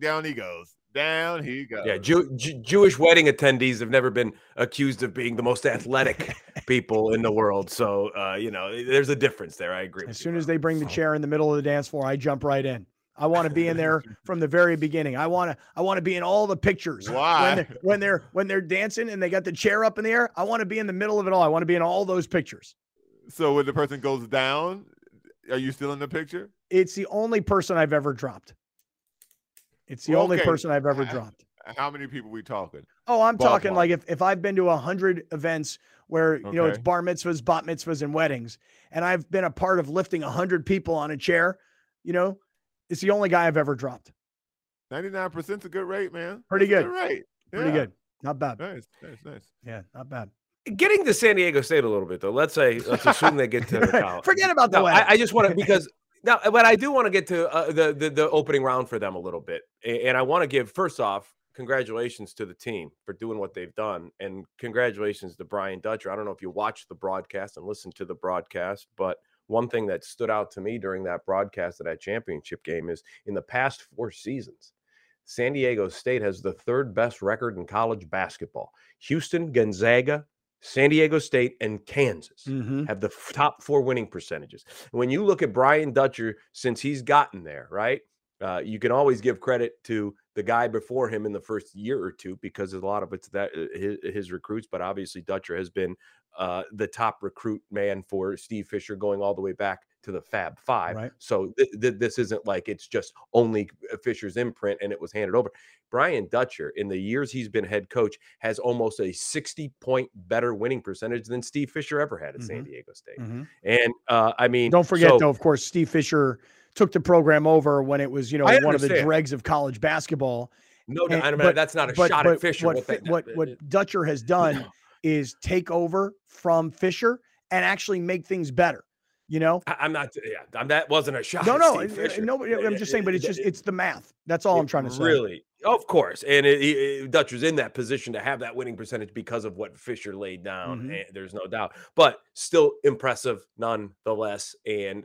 down he goes. Down he goes. Yeah, Jewish wedding attendees have never been accused of being the most athletic people in the world. So, you know, there's a difference there. I agree. As soon as they bring the chair in the middle of the dance floor, I jump right in. I want to be in there from the very beginning. I want to be in all the pictures. Why? When they're dancing and they got the chair up in the air, I want to be in the middle of it all. I want to be in all those pictures. So when the person goes down, are you still in the picture? It's the only person I've ever dropped. It's the only person I've ever dropped. How many people are we talking? Oh, I'm talking like if I've been to 100 events where, you know, it's bar mitzvahs, bat mitzvahs, and weddings, and I've been a part of lifting 100 people on a chair, you know, it's the only guy I've ever dropped. 99% is a good rate, man. Pretty good. Good rate. Yeah. Pretty good. Not bad. Nice. Yeah, not bad. Getting to San Diego State a little bit, though. Let's assume they get to the college. Forget about the wedding. I just want to, because... Now, but I do want to get to the opening round for them a little bit. And I want to give, first off, congratulations to the team for doing what they've done. And congratulations to Brian Dutcher. I don't know if you watched the broadcast and listened to the broadcast, but one thing that stood out to me during that broadcast of that championship game is in the past 4 seasons, San Diego State has the third best record in college basketball. Houston, Gonzaga, San Diego State, and Kansas have the top 4 winning percentages. When you look at Brian Dutcher, since he's gotten there, right, you can always give credit to the guy before him in the first year or two because a lot of it's that his recruits, but obviously Dutcher has been the top recruit man for Steve Fisher going all the way back to the Fab Five. Right. So this isn't like it's just only Fisher's imprint and it was handed over. Brian Dutcher, in the years he's been head coach, has almost a 60-point better winning percentage than Steve Fisher ever had at San Diego State. And, I mean, don't forget, though, of course, Steve Fisher took the program over when it was, you know, one of the dregs of college basketball. No, and, but that's not a shot at Fisher. What Dutcher has done is take over from Fisher and actually make things better. You know, that wasn't a shot. I'm just saying, but it's just, it's the math. That's all I'm trying to say. Really, of course. And Dutcher's in that position to have that winning percentage because of what Fisher laid down. And there's no doubt, but still impressive nonetheless. And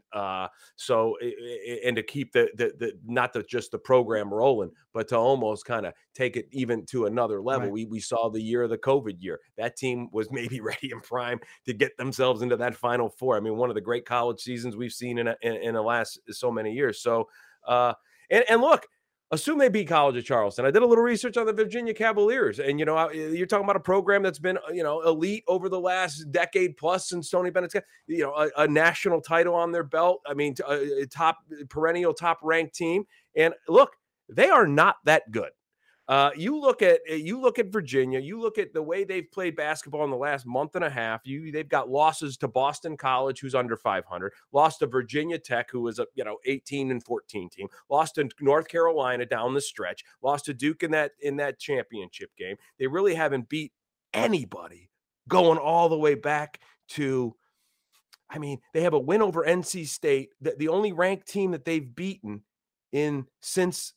so to keep the not the, just the program rolling, but to almost kind of take it even to another level. Right. We saw the year of the COVID year. That team was maybe ready and prime to get themselves into that Final Four. I mean, one of the great college seasons we've seen in the last so many years. So, and look, assume they beat College of Charleston. I did a little research on the Virginia Cavaliers, and, you know, you're talking about a program that's been, you know, elite over the last decade plus since Tony Bennett's got, you know, a national title on their belt. I mean, a perennial top-ranked team. And look, they are not that good. You look at Virginia, you look at the way they've played basketball in the last month and a half. They've got losses to Boston College, who's under 500, lost to Virginia Tech, who was a 18-14 team, lost to North Carolina down the stretch, lost to Duke in that championship game. They really haven't beat anybody going all the way back to, I mean, they have a win over NC State, the only ranked team that they've beaten since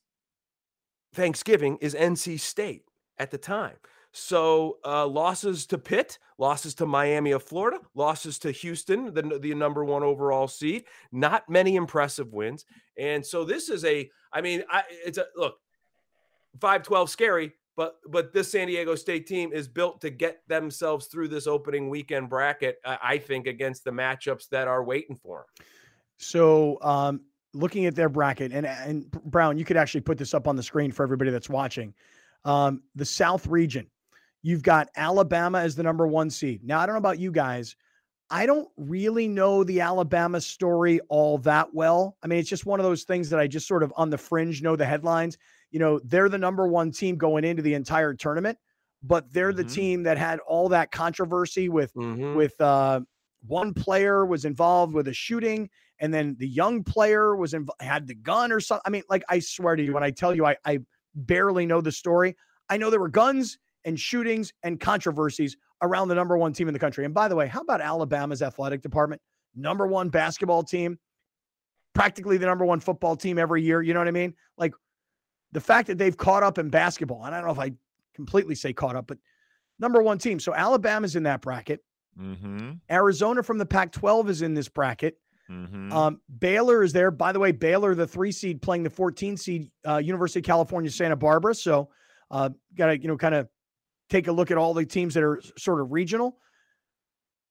Thanksgiving is NC State at the time. So losses to Pitt, losses to Miami of Florida, losses to Houston, the #1 overall seed, not many impressive wins. And so this is look, 5-12 scary, but this San Diego State team is built to get themselves through this opening weekend bracket, I think, against the matchups that are waiting for them. So, looking at their bracket, and Brown, you could actually put this up on the screen for everybody that's watching. The South region, you've got Alabama as the #1 seed. Now, I don't know about you guys. I don't really know the Alabama story all that well. I mean, it's just one of those things that I just sort of on the fringe know the headlines. You know, they're the #1 team going into the entire tournament, but they're the team that had all that controversy with one player was involved with a shooting, and then the young player had the gun or something. I mean, like, I swear to you, when I tell you I barely know the story, I know there were guns and shootings and controversies around the #1 team in the country. And by the way, how about Alabama's athletic department? #1 basketball team, practically the #1 football team every year. You know what I mean? Like, the fact that they've caught up in basketball, and I don't know if I completely say caught up, but #1 team. So Alabama's in that bracket. Arizona from the Pac-12 is in this bracket. Baylor is there. By the way, Baylor, the 3 seed, playing the 14 seed, University of California, Santa Barbara. So got to, you know, kind of take a look at all the teams that are sort of regional.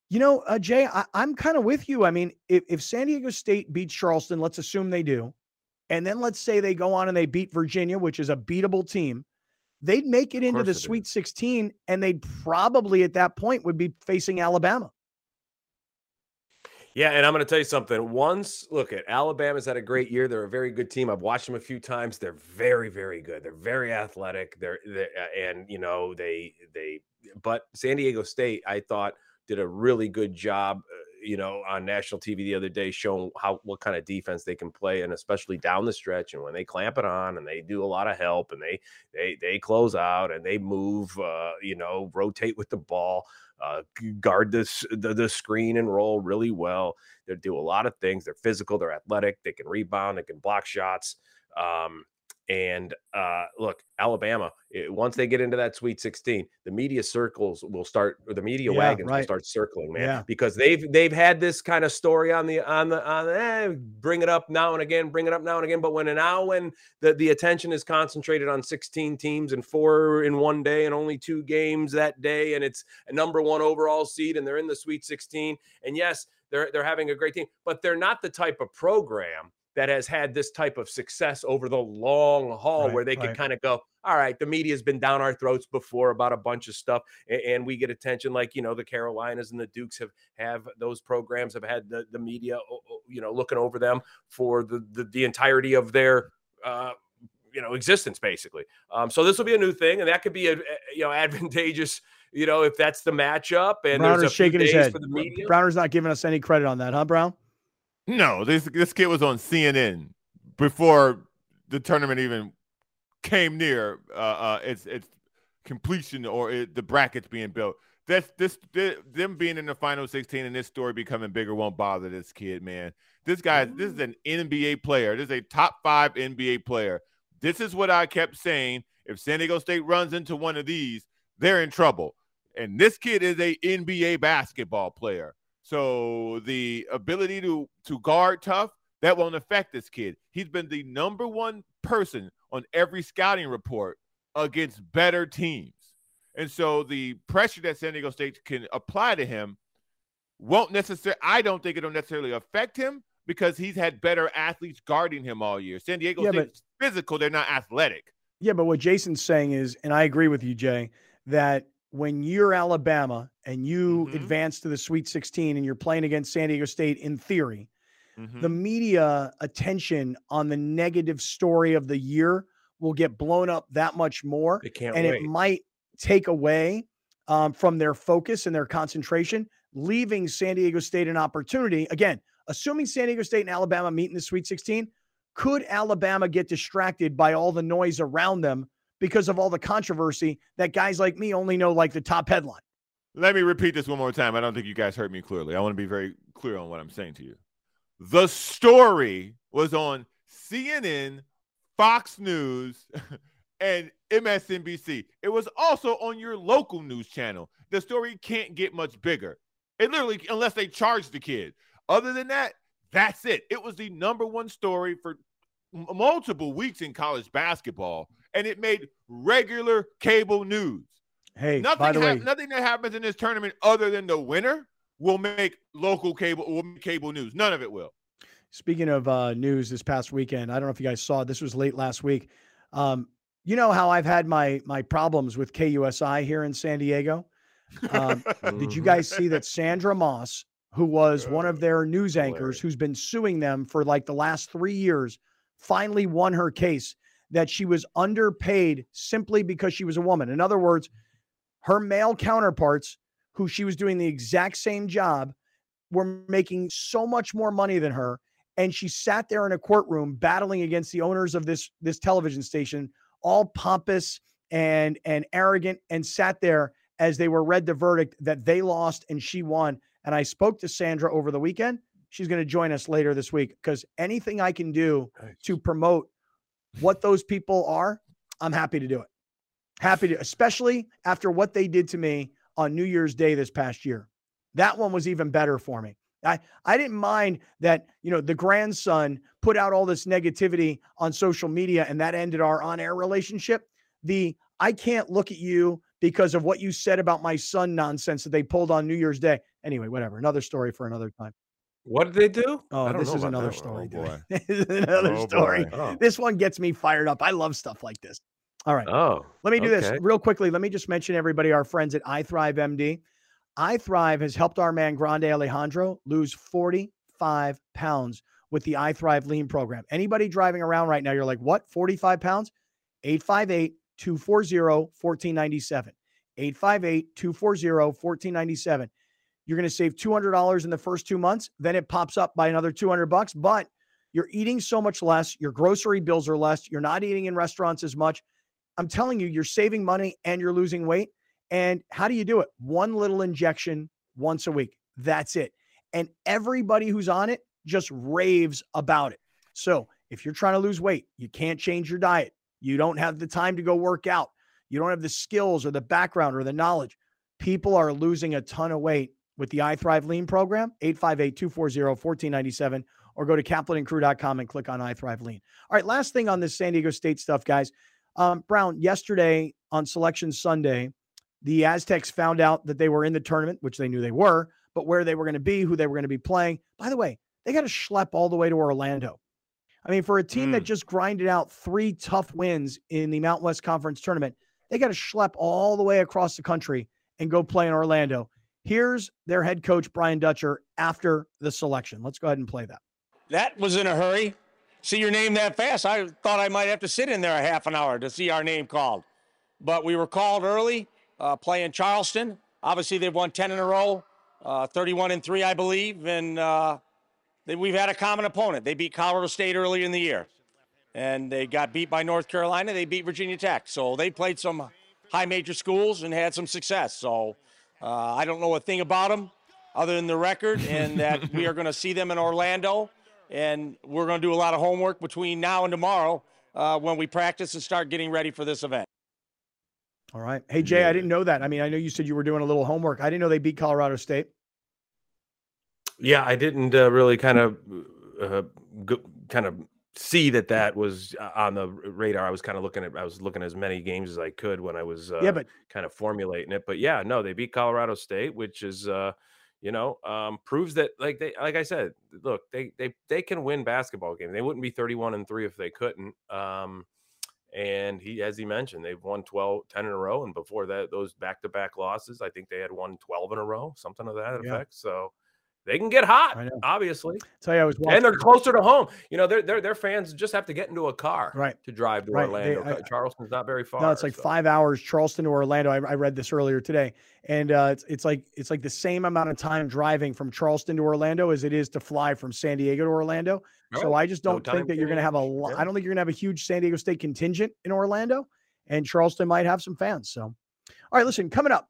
You know, Jay, I'm kind of with you. I mean, if San Diego State beats Charleston, let's assume they do. And then let's say they go on and they beat Virginia, which is a beatable team. They'd make it into the Sweet 16, and they'd probably at that point would be facing Alabama. Yeah, and I'm going to tell you something. Alabama's had a great year. They're a very good team. I've watched them a few times. They're very, very good. They're very athletic. But San Diego State, I thought, did a really good job, on national TV the other day, showing what kind of defense they can play, and especially down the stretch. And when they clamp it on, and they do a lot of help, and they close out, and they move, rotate with the ball. Guard the screen and roll really well. They do a lot of things. They're physical. They're athletic. They can rebound. They can block shots. And look, Alabama, once they get into that Sweet 16, the media circles will start, or the media wagons will start circling, man, because they've had this kind of story on the bring it up now and again, But when the attention is concentrated on 16 teams and 4 in one day and only 2 games that day, and it's a #1 overall seed and they're in the Sweet 16, and yes, they're having a great team, but they're not the type of program that has had this type of success over the long haul, where they can kind of go, all right, the media has been down our throats before about a bunch of stuff, and we get attention, like, you know, the Carolinas and the Dukes have those programs have had the media, you know, looking over them for the entirety of their, you know, existence, basically. So this will be a new thing, and that could be, you know, advantageous, you know, if that's the matchup. And Browner's there's a shaking his head. For the media. Browner's not giving us any credit on that, huh, Brown? No, this kid was on CNN before the tournament even came near its completion or the brackets being built. Them being in the Final 16 and this story becoming bigger won't bother this kid, man. This is an NBA player. This is a top 5 NBA player. This is what I kept saying. If San Diego State runs into one of these, they're in trouble. And this kid is a NBA basketball player. So the ability to guard tough, that won't affect this kid. He's been the #1 person on every scouting report against better teams. And so the pressure that San Diego State can apply to him won't necessarily – I don't think it'll necessarily affect him because he's had better athletes guarding him all year. San Diego State's physical. They're not athletic. Yeah, but what Jason's saying is, and I agree with you, Jay, that – when you're Alabama and you advance to the Sweet 16 and you're playing against San Diego State, in theory, the media attention on the negative story of the year will get blown up that much more. It might take away from their focus and their concentration, leaving San Diego State an opportunity. Again, assuming San Diego State and Alabama meet in the Sweet 16, could Alabama get distracted by all the noise around them because of all the controversy that guys like me only know, like the top headline? Let me repeat this one more time. I don't think you guys heard me clearly. I want to be very clear on what I'm saying to you. The story was on CNN, Fox News, and MSNBC. It was also on your local news channel. The story can't get much bigger. It literally, unless they charge the kid. Other than that, that's it. It was the #1 story for multiple weeks in college basketball. And it made regular cable news. Hey, nothing that happens in this tournament other than the winner will make local cable news. None of it will. Speaking of news this past weekend, I don't know if you guys saw, this was late last week. You know how I've had my problems with KUSI here in San Diego? Did you guys see that Sandra Moss, who was one of their news anchors who's been suing them for like the last 3 years, finally won her case that she was underpaid simply because she was a woman? In other words, her male counterparts, who she was doing the exact same job, were making so much more money than her. And she sat there in a courtroom battling against the owners of this television station, all pompous and arrogant, and sat there as they were read the verdict that they lost and she won. And I spoke to Sandra over the weekend. She's going to join us later this week, because anything I can do to promote what those people are, I'm happy to do it. Happy to, especially after what they did to me on New Year's Day this past year. That one was even better for me. I didn't mind that, you know, the grandson put out all this negativity on social media and that ended our on-air relationship. I can't look at you because of what you said about my son nonsense that they pulled on New Year's Day. Anyway, whatever. Another story for another time. What did they do? Oh, this is another story. This is another story. This one gets me fired up. I love stuff like this. All right. Oh, let me do this real quickly. Let me just mention everybody, our friends at iThriveMD. iThrive has helped our man Grande Alejandro lose 45 pounds with the iThrive Lean program. Anybody driving around right now, you're like, what? 45 pounds? 858-240-1497. 858-240-1497. You're going to save $200 in the first 2 months. Then it pops up by another $200, but you're eating so much less. Your grocery bills are less. You're not eating in restaurants as much. I'm telling you, you're saving money and you're losing weight. And how do you do it? One little injection once a week. That's it. And everybody who's on it just raves about it. So if you're trying to lose weight, you can't change your diet. You don't have the time to go work out. You don't have the skills or the background or the knowledge. People are losing a ton of weight with the iThrive Lean program, 858-240-1497, or go to kaplanandcrew.com and click on iThrive Lean. All right, last thing on this San Diego State stuff, guys. Brown, yesterday on Selection Sunday, the Aztecs found out that they were in the tournament, which they knew they were, but where they were going to be, who they were going to be playing. By the way, they got to schlep all the way to Orlando. I mean, for a team that just grinded out three tough wins in the Mountain West Conference Tournament, they got to schlep all the way across the country and go play in Orlando. Here's their head coach, Brian Dutcher, after the selection. Let's go ahead and play that. That was in a hurry. See your name that fast. I thought I might have to sit in there a half an hour to see our name called. But we were called early, playing Charleston. Obviously, they've won 10 in a row, 31-3, I believe. And we've had a common opponent. They beat Colorado State earlier in the year. And they got beat by North Carolina. They beat Virginia Tech. So they played some high major schools and had some success. So I don't know a thing about them other than the record and that we are going to see them in Orlando. And we're going to do a lot of homework between now and tomorrow when we practice and start getting ready for this event. All right. Hey, Jay, I didn't know that. I mean, I know you said you were doing a little homework. I didn't know they beat Colorado State. Yeah, I didn't really kind of see that was on the radar. I was kind of looking at as many games as I could when I was kind of formulating it. But yeah, no, they beat Colorado State, which is proves that like I said, look, they can win basketball games. They wouldn't be 31-3 if they couldn't. And as he mentioned, they've won 10 in a row, and before that, those back-to-back losses, I think they had won 12 in a row, something to that effect. So they can get hot, obviously. Tell you, I was watching. And they're closer to home. You know, their fans just have to get into a car to drive to Orlando. Charleston's not very far. No, it's like 5 hours, Charleston to Orlando. I read this earlier today. And it's like the same amount of time driving from Charleston to Orlando as it is to fly from San Diego to Orlando. Right. So I just don't think that you're going to have I don't think you're going to have a huge San Diego State contingent in Orlando. And Charleston might have some fans. So, all right, listen, coming up.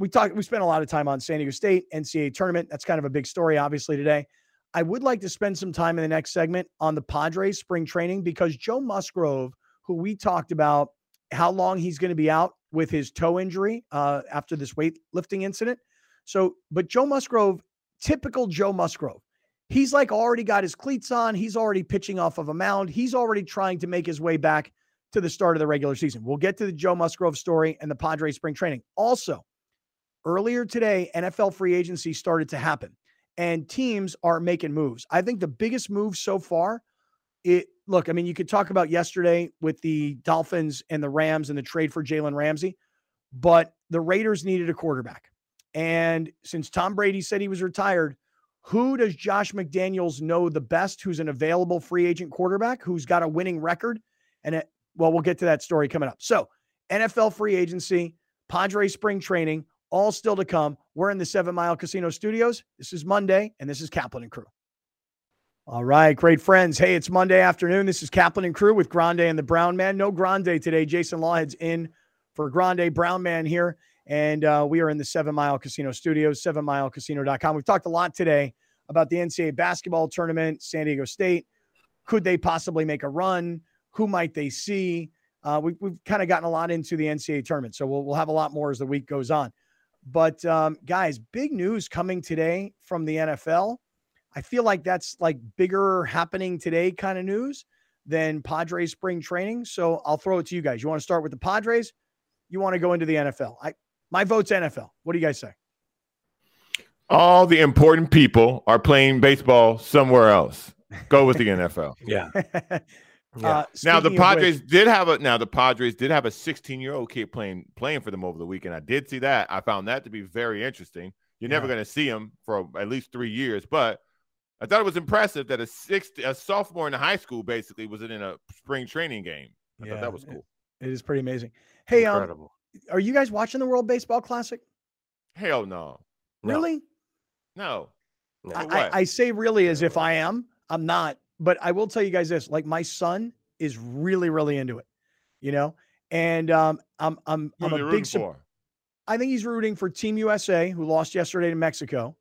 We spent a lot of time on San Diego State, NCAA tournament. That's kind of a big story, obviously, today. I would like to spend some time in the next segment on the Padres spring training, because Joe Musgrove, who we talked about how long he's going to be out with his toe injury after this weightlifting incident. But Joe Musgrove, typical Joe Musgrove, he's like already got his cleats on. He's already pitching off of a mound. He's already trying to make his way back to the start of the regular season. We'll get to the Joe Musgrove story and the Padres spring training. Also, earlier today, NFL free agency started to happen, and teams are making moves. I think the biggest move so far, you could talk about yesterday with the Dolphins and the Rams and the trade for Jalen Ramsey, but the Raiders needed a quarterback. And since Tom Brady said he was retired, who does Josh McDaniels know the best, who's an available free agent quarterback, who's got a winning record? And we'll get to that story coming up. So NFL free agency, Padres spring training, all still to come. We're in the 7 Mile Casino Studios. This is Monday, and this is Kaplan and Crew. All right, great friends. Hey, it's Monday afternoon. This is Kaplan and Crew with Grande and the Brown Man. No Grande today. Jason Lawhead's in for Grande, Brown Man here. And we are in the 7 Mile Casino Studios, 7milecasino.com. We've talked a lot today about the NCAA basketball tournament, San Diego State. Could they possibly make a run? Who might they see? We've kind of gotten a lot into the NCAA tournament, so we'll have a lot more as the week goes on. But, guys, big news coming today from the NFL. I feel like that's like bigger happening today kind of news than Padres spring training. So I'll throw it to you guys. You want to start with the Padres? You want to go into the NFL? My vote's NFL. What do you guys say? All the important people are playing baseball somewhere else. Go with the NFL. Yeah. Now the Padres did have a 16-year-old kid playing for them over the weekend. I did see that. I found that to be very interesting. You're never going to see him for at least 3 years, but I thought it was impressive that a sophomore in high school basically was in a spring training game. I thought that was cool. It is pretty amazing. Hey, are you guys watching the World Baseball Classic? Hell no. Really? No. I say really as if I am. I'm not. But I will tell you guys this, like my son is really, really into it, you know, and I'm a big supporter. I think he's rooting for Team USA, who lost yesterday to Mexico,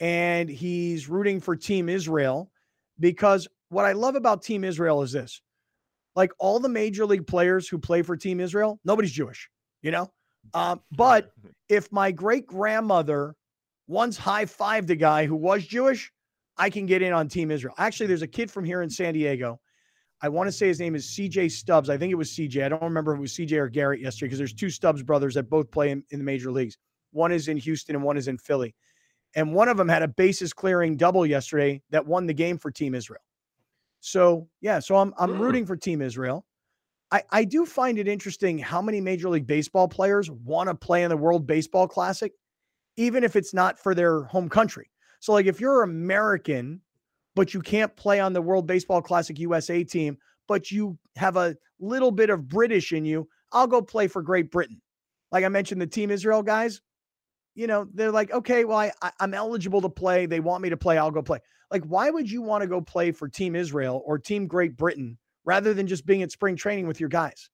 and he's rooting for Team Israel, because what I love about Team Israel is this. like all the major league players who play for Team Israel, nobody's Jewish, you know? But if my great grandmother once high-fived a guy who was Jewish, I can get in on Team Israel. Actually, there's a kid from here in San Diego. I want to say his name is CJ Stubbs. I think it was CJ. I don't remember if it was CJ or Garrett yesterday, because there's two Stubbs brothers that both play in the major leagues. One is in Houston and one is in Philly. And one of them had a bases clearing double yesterday that won the game for Team Israel. So, yeah, so I'm rooting for Team Israel. I do find it interesting how many Major League Baseball players want to play in the World Baseball Classic, even if it's not for their home country. So, like, if you're American, but you can't play on the World Baseball Classic USA team, but you have a little bit of British in you, I'll go play for Great Britain. Like I mentioned, the Team Israel guys, you know, they're like, okay, well, I'm eligible to play. They want me to play. I'll go play. Like, why would you want to go play for Team Israel or Team Great Britain rather than just being at spring training with your guys?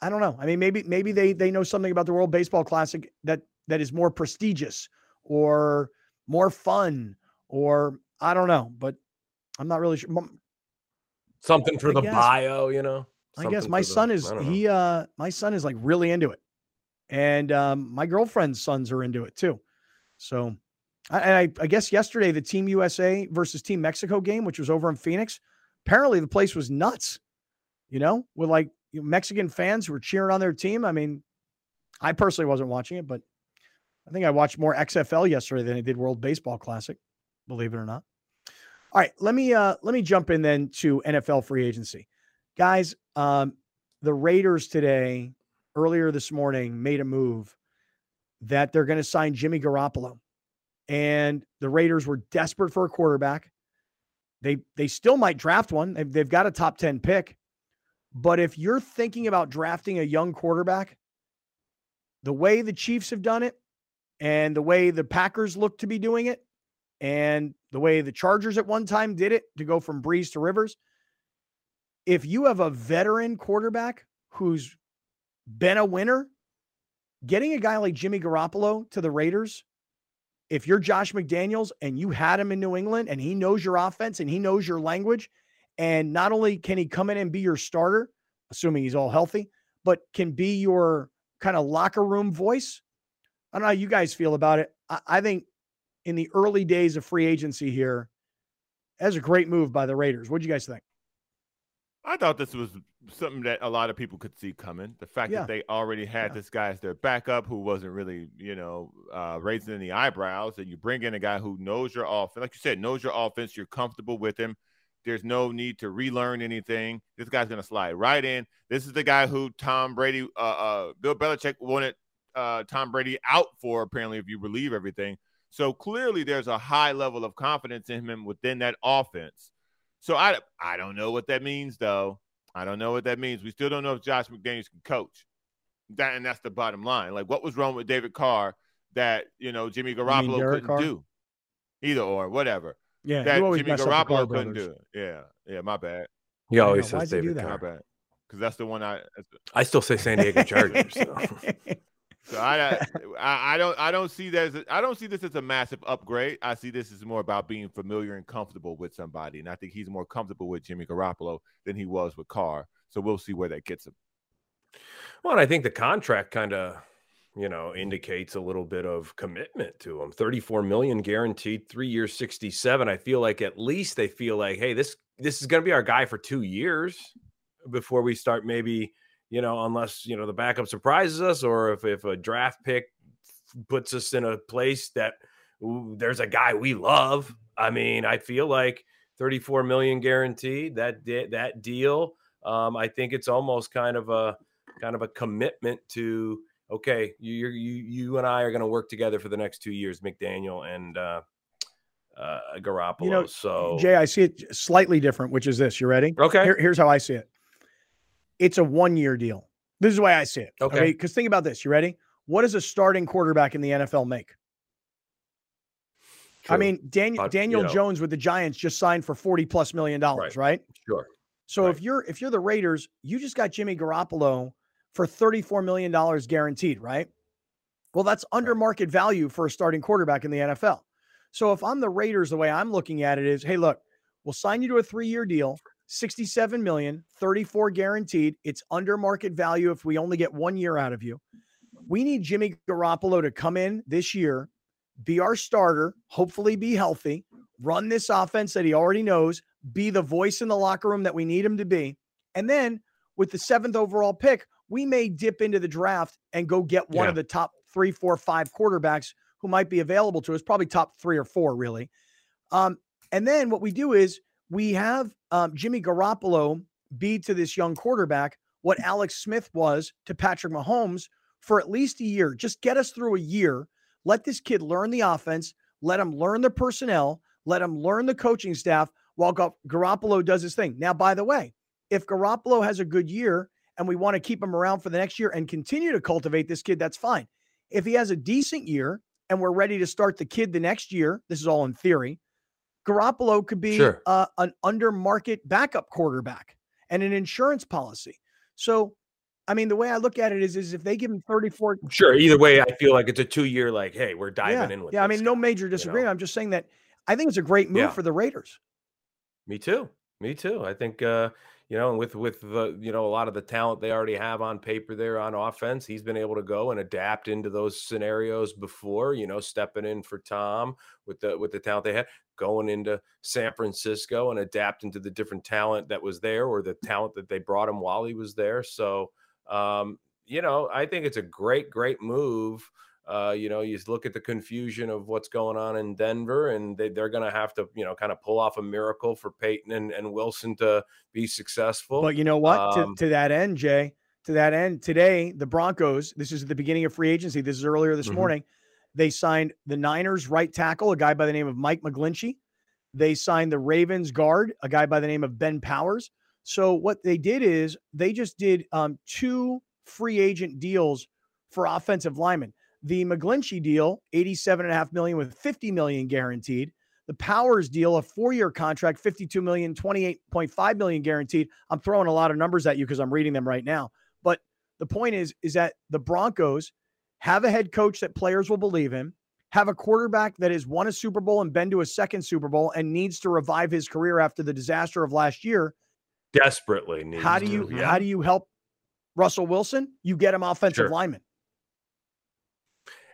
I don't know. I mean, maybe they know something about the World Baseball Classic that is more prestigious or more fun, or I don't know, but I'm not really sure. Something for the bio, you know? I guess my son is, my son is like really into it. And my girlfriend's sons are into it too. So I guess yesterday, the Team USA versus Team Mexico game, which was over in Phoenix, apparently the place was nuts, you know, with like Mexican fans who were cheering on their team. I mean, I personally wasn't watching it, but I think I watched more XFL yesterday than I did World Baseball Classic, believe it or not. All right, let me jump in then to NFL free agency. Guys, the Raiders today, earlier this morning, made a move that they're going to sign Jimmy Garoppolo. And the Raiders were desperate for a quarterback. They still might draft one. They've got a top 10 pick. But if you're thinking about drafting a young quarterback, the way the Chiefs have done it, and the way the Packers look to be doing it, and the way the Chargers at one time did it to go from Breeze to Rivers, if you have a veteran quarterback who's been a winner, getting a guy like Jimmy Garoppolo to the Raiders, if you're Josh McDaniels and you had him in New England and he knows your offense and he knows your language, and not only can he come in and be your starter, assuming he's all healthy, but can be your kind of locker room voice. I don't know how you guys feel about it. I think in the early days of free agency here, that's a great move by the Raiders. What do you guys think? I thought this was something that a lot of people could see coming. The fact that they already had this guy as their backup who wasn't really, you know, raising the eyebrows, and you bring in a guy who knows your offense. Like you said, knows your offense. You're comfortable with him. There's no need to relearn anything. This guy's going to slide right in. This is the guy who Tom Brady, Bill Belichick wanted Tom Brady out for, apparently, if you believe everything. So clearly there's a high level of confidence in him within that offense. So I don't know what that means, though. I don't know what that means. We still don't know if Josh McDaniels can coach. And that's the bottom line. Like, what was wrong with David Carr that, you know, Jimmy Garoppolo couldn't do? Either or, whatever. Yeah, that Jimmy Garoppolo couldn't do it. Yeah, yeah, my bad. He always says David Carr. My bad. Because that's the one I still say San Diego Chargers. So. So I don't see this as a massive upgrade. I see this as more about being familiar and comfortable with somebody, and I think he's more comfortable with Jimmy Garoppolo than he was with Carr. So we'll see where that gets him. Well, and I think the contract kind of, you know, indicates a little bit of commitment to him. $34 million guaranteed, 3 years, 67. I feel like at least they feel like, hey, this is going to be our guy for 2 years before we start maybe. You know, unless, you know, the backup surprises us, or if a draft pick puts us in a place that there's a guy we love. I mean, I feel like $34 million guaranteed, that deal. I think it's almost kind of a commitment to, okay, you and I are going to work together for the next 2 years, McDaniel and Garoppolo. You know, so Jay, I see it slightly different, which is this. You ready? Okay. Here's how I see it. It's a one-year deal. This is the way I see it. Okay. Because think about this. You ready? What does a starting quarterback in the NFL make? True. I mean, Daniel Jones with the Giants just signed for $40+ million, right? Sure. So if you're the Raiders, you just got Jimmy Garoppolo for $34 million guaranteed, right? Well, that's under market value for a starting quarterback in the NFL. So if I'm the Raiders, the way I'm looking at it is, hey, look, we'll sign you to a 3-year deal. $67 million, $34 guaranteed. It's under market value if we only get 1 year out of you. We need Jimmy Garoppolo to come in this year, be our starter, hopefully be healthy, run this offense that he already knows, be the voice in the locker room that we need him to be. And then with the 7th overall pick, we may dip into the draft and go get one of the top 3, 4, 5 quarterbacks who might be available to us, probably top 3 or 4 really. And then what we do is we have Jimmy Garoppolo be to this young quarterback what Alex Smith was to Patrick Mahomes for at least a year. Just get us through a year. Let this kid learn the offense. Let him learn the personnel. Let him learn the coaching staff while Garoppolo does his thing. Now, by the way, if Garoppolo has a good year and we want to keep him around for the next year and continue to cultivate this kid, that's fine. If he has a decent year and we're ready to start the kid the next year, this is all in theory, Garoppolo could be an under-market backup quarterback and an insurance policy. So, I mean, the way I look at it is if they give him 34. Sure. Either way, I feel like it's a 2-year, like, hey, we're diving in with this. I mean, no major disagreement. You know? I'm just saying that I think it's a great move for the Raiders. Me too. Me too. I think, you know, and with the, you know, a lot of the talent they already have on paper there on offense, he's been able to go and adapt into those scenarios before, you know, stepping in for Tom with the talent they had, going into San Francisco and adapting to the different talent that was there or the talent that they brought him while he was there. So, you know, I think it's a great, great move. You know, you just look at the confusion of what's going on in Denver, and they're going to have to, you know, kind of pull off a miracle for Peyton and Wilson to be successful. But you know what? To that end, Jay, to that end, today, the Broncos, this is at the beginning of free agency. This is earlier this morning. They signed the Niners right tackle, a guy by the name of Mike McGlinchey. They signed the Ravens guard, a guy by the name of Ben Powers. So what they did is they just did 2 free agent deals for offensive linemen. The McGlinchey deal, $87.5 million with $50 million guaranteed. The Powers deal, a 4-year contract, $52 million, $28.5 million guaranteed. I'm throwing a lot of numbers at you because I'm reading them right now. But the point is that the Broncos have a head coach that players will believe in, have a quarterback that has won a Super Bowl and been to a second Super Bowl and needs to revive his career after the disaster of last year. Desperately needs How do you help Russell Wilson? You get him offensive linemen.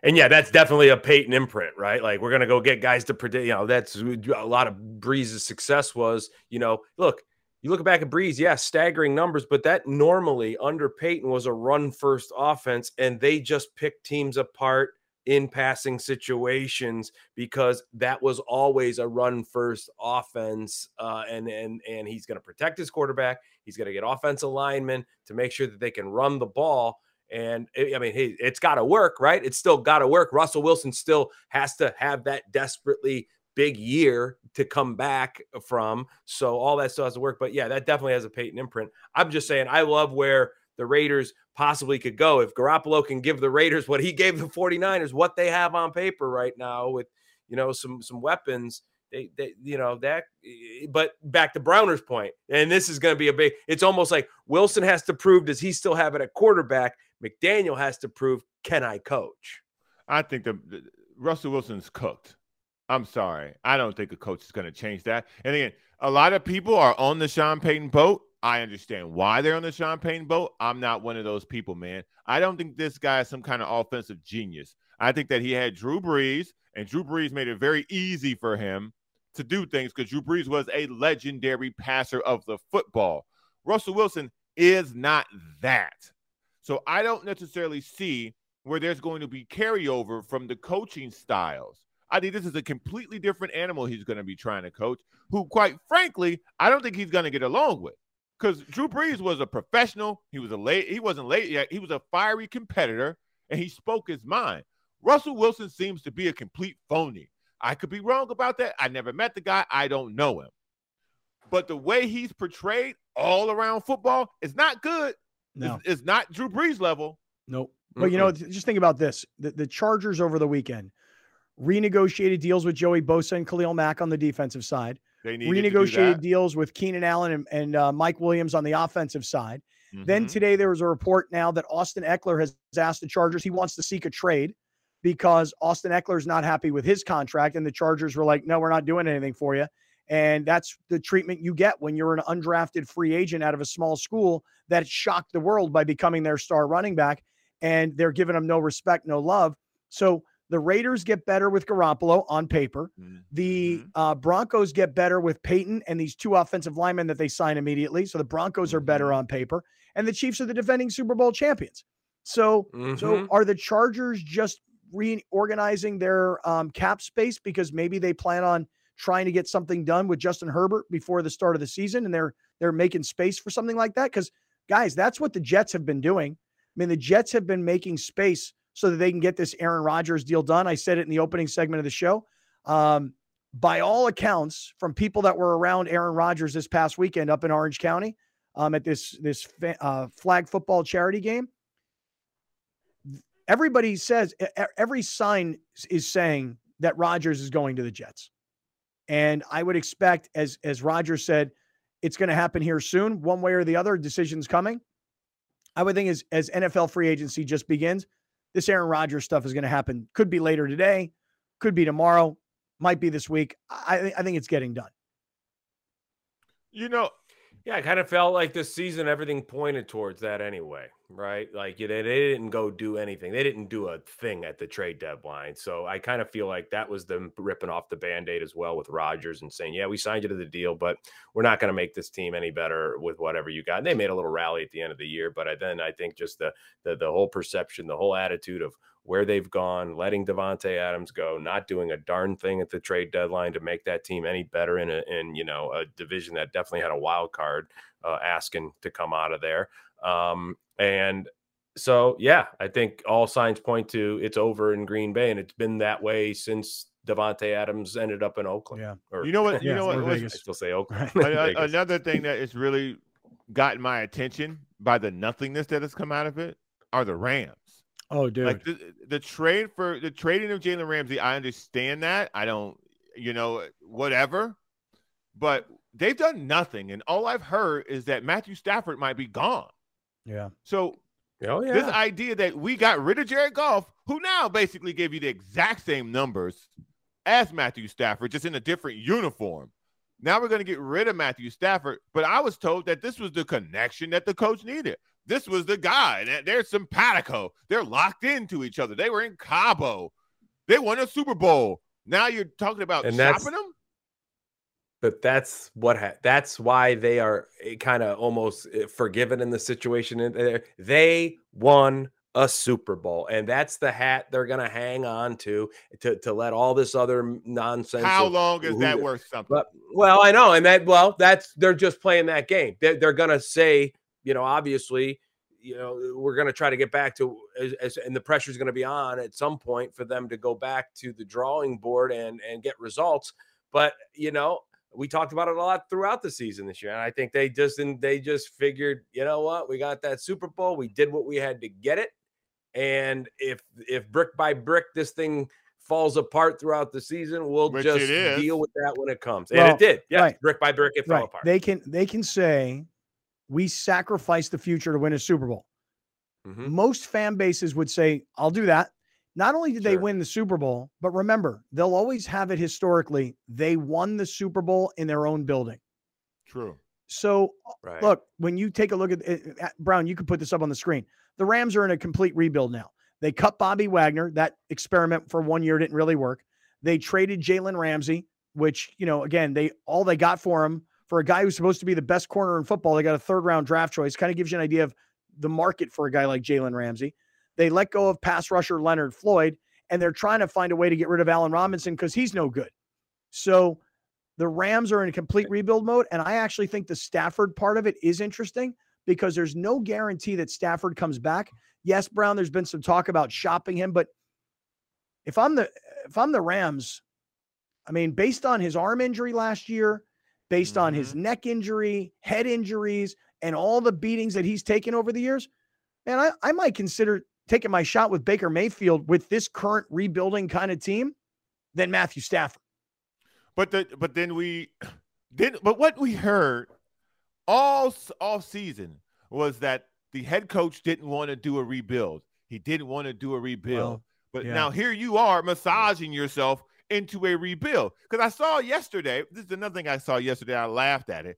And yeah, that's definitely a Peyton imprint, right? Like, we're going to go get guys to predict, you know, that's a lot of Breeze's success was, you know, look, you look back at Breeze, staggering numbers, but that normally under Peyton was a run first offense, and they just picked teams apart in passing situations because that was always a run first offense. And he's going to protect his quarterback. He's going to get offensive linemen to make sure that they can run the ball. And I mean, hey, it's got to work, right? It's still got to work. Russell Wilson still has to have that desperately big year to come back from. So all that still has to work. But yeah, that definitely has a Peyton imprint. I'm just saying, I love where the Raiders possibly could go. If Garoppolo can give the Raiders what he gave the 49ers, what they have on paper right now with, you know, some weapons, they you know, that, but back to Browner's point, and this is going to be a big, it's almost like Wilson has to prove, does he still have it at quarterback? McDaniel has to prove, can I coach? I think the Russell Wilson's cooked. I'm sorry. I don't think a coach is going to change that. And again, a lot of people are on the Sean Payton boat. I understand why they're on the Sean Payton boat. I'm not one of those people, man. I don't think this guy is some kind of offensive genius. I think that he had Drew Brees, and Drew Brees made it very easy for him to do things because Drew Brees was a legendary passer of the football. Russell Wilson is not that. So I don't necessarily see where there's going to be carryover from the coaching styles. I think this is a completely different animal he's going to be trying to coach, who, quite frankly, I don't think he's going to get along with. Because Drew Brees was a professional. He was he wasn't late yet. He was a fiery competitor, and he spoke his mind. Russell Wilson seems to be a complete phony. I could be wrong about that. I never met the guy. I don't know him. But the way he's portrayed all around football is not good. No. It's not Drew Brees level. Nope. But, you know, just think about this. The Chargers over the weekend renegotiated deals with Joey Bosa and Khalil Mack on the defensive side. They renegotiated deals with Keenan Allen and Mike Williams on the offensive side. Then today there was a report now that Austin Ekeler has asked the Chargers. He wants to seek a trade because Austin Ekeler is not happy with his contract. And the Chargers were like, no, we're not doing anything for you. And that's the treatment you get when you're an undrafted free agent out of a small school that shocked the world by becoming their star running back, and they're giving him no respect, no love. So the Raiders get better with Garoppolo on paper. Mm-hmm. The Broncos get better with Peyton and these two offensive linemen that they sign immediately. So the Broncos are better on paper, and the Chiefs are the defending Super Bowl champions. So, so are the Chargers just reorganizing their cap space because maybe they plan on trying to get something done with Justin Herbert before the start of the season, and they're making space for something like that? Because, guys, that's what the Jets have been doing. I mean, the Jets have been making space so that they can get this Aaron Rodgers deal done. I said it in the opening segment of the show. By all accounts, from people that were around Aaron Rodgers this past weekend up in Orange County at this flag football charity game, everybody says, every sign is saying that Rodgers is going to the Jets. And I would expect, as Rodgers said, it's going to happen here soon, one way or the other, decision's coming. I would think as NFL free agency just begins, this Aaron Rodgers stuff is going to happen. Could be later today, could be tomorrow, might be this week. I think it's getting done. You know, yeah, I kind of felt like this season everything pointed towards that anyway, right? Like they didn't go do anything. They didn't do a thing at the trade deadline. So I kind of feel like that was them ripping off the Band-Aid as well with Rodgers and saying, yeah, we signed you to the deal, but we're not going to make this team any better with whatever you got. And they made a little rally at the end of the year, but then I think just the whole perception, the whole attitude of where they've gone, letting Devontae Adams go, not doing a darn thing at the trade deadline to make that team any better in a division that definitely had a wild card asking to come out of there. And so, yeah, I think all signs point to it's over in Green Bay, and it's been that way since Devontae Adams ended up in Oakland. Yeah, or, you know what? You know what? I still say Oakland. Another thing that has really gotten my attention by the nothingness that has come out of it are the Rams. Oh, dude! Like the trade for the trading of Jalen Ramsey, I understand that. I don't, whatever. But they've done nothing, and all I've heard is that Matthew Stafford might be gone. Yeah. So this idea that we got rid of Jared Goff, who now basically gave you the exact same numbers as Matthew Stafford, just in a different uniform. Now we're going to get rid of Matthew Stafford, but I was told that this was the connection that the coach needed. This was the guy. They're simpatico. They're locked into each other. They were in Cabo. They won a Super Bowl. Now you're talking about shopping them? But that's that's why they are kind of almost forgiven in the situation in there. They won a Super Bowl, and that's the hat they're going to hang on to let all this other nonsense. How long is that worth something? But, well, I know, and they're just playing that game. They're going to say, obviously, we're going to try to get back to, and the pressure is going to be on at some point for them to go back to the drawing board and get results. But we talked about it a lot throughout the season this year, and I think they just figured, what, we got that Super Bowl, we did what we had to get it, and if brick by brick this thing falls apart throughout the season, we'll just deal with that when it comes. Well, and it did, yeah, right. Brick by brick, it fell apart. They can say we sacrificed the future to win a Super Bowl. Mm-hmm. Most fan bases would say, "I'll do that." Not only did they win the Super Bowl, but remember, they'll always have it historically. They won the Super Bowl in their own building. True. So, look, when you take a look at it, Brown, you can put this up on the screen. The Rams are in a complete rebuild now. They cut Bobby Wagner. That experiment for 1 year didn't really work. They traded Jalen Ramsey, which, again, all they got for him, for a guy who's supposed to be the best corner in football, they got a third-round draft choice. Kind of gives you an idea of the market for a guy like Jalen Ramsey. They let go of pass rusher Leonard Floyd, and they're trying to find a way to get rid of Allen Robinson because he's no good. So the Rams are in a complete rebuild mode, and I actually think the Stafford part of it is interesting because there's no guarantee that Stafford comes back. Yes, Brown, there's been some talk about shopping him, but if I'm the Rams, I mean, based on his arm injury last year, based on his neck injury, head injuries, and all the beatings that he's taken over the years, man, I might consider taking my shot with Baker Mayfield with this current rebuilding kind of team than Matthew Stafford. But what we heard all season was that the head coach didn't want to do a rebuild. He didn't want to do a rebuild. Well, but now here you are massaging yourself into a rebuild. Because I saw yesterday, this is another thing I saw yesterday, I laughed at it.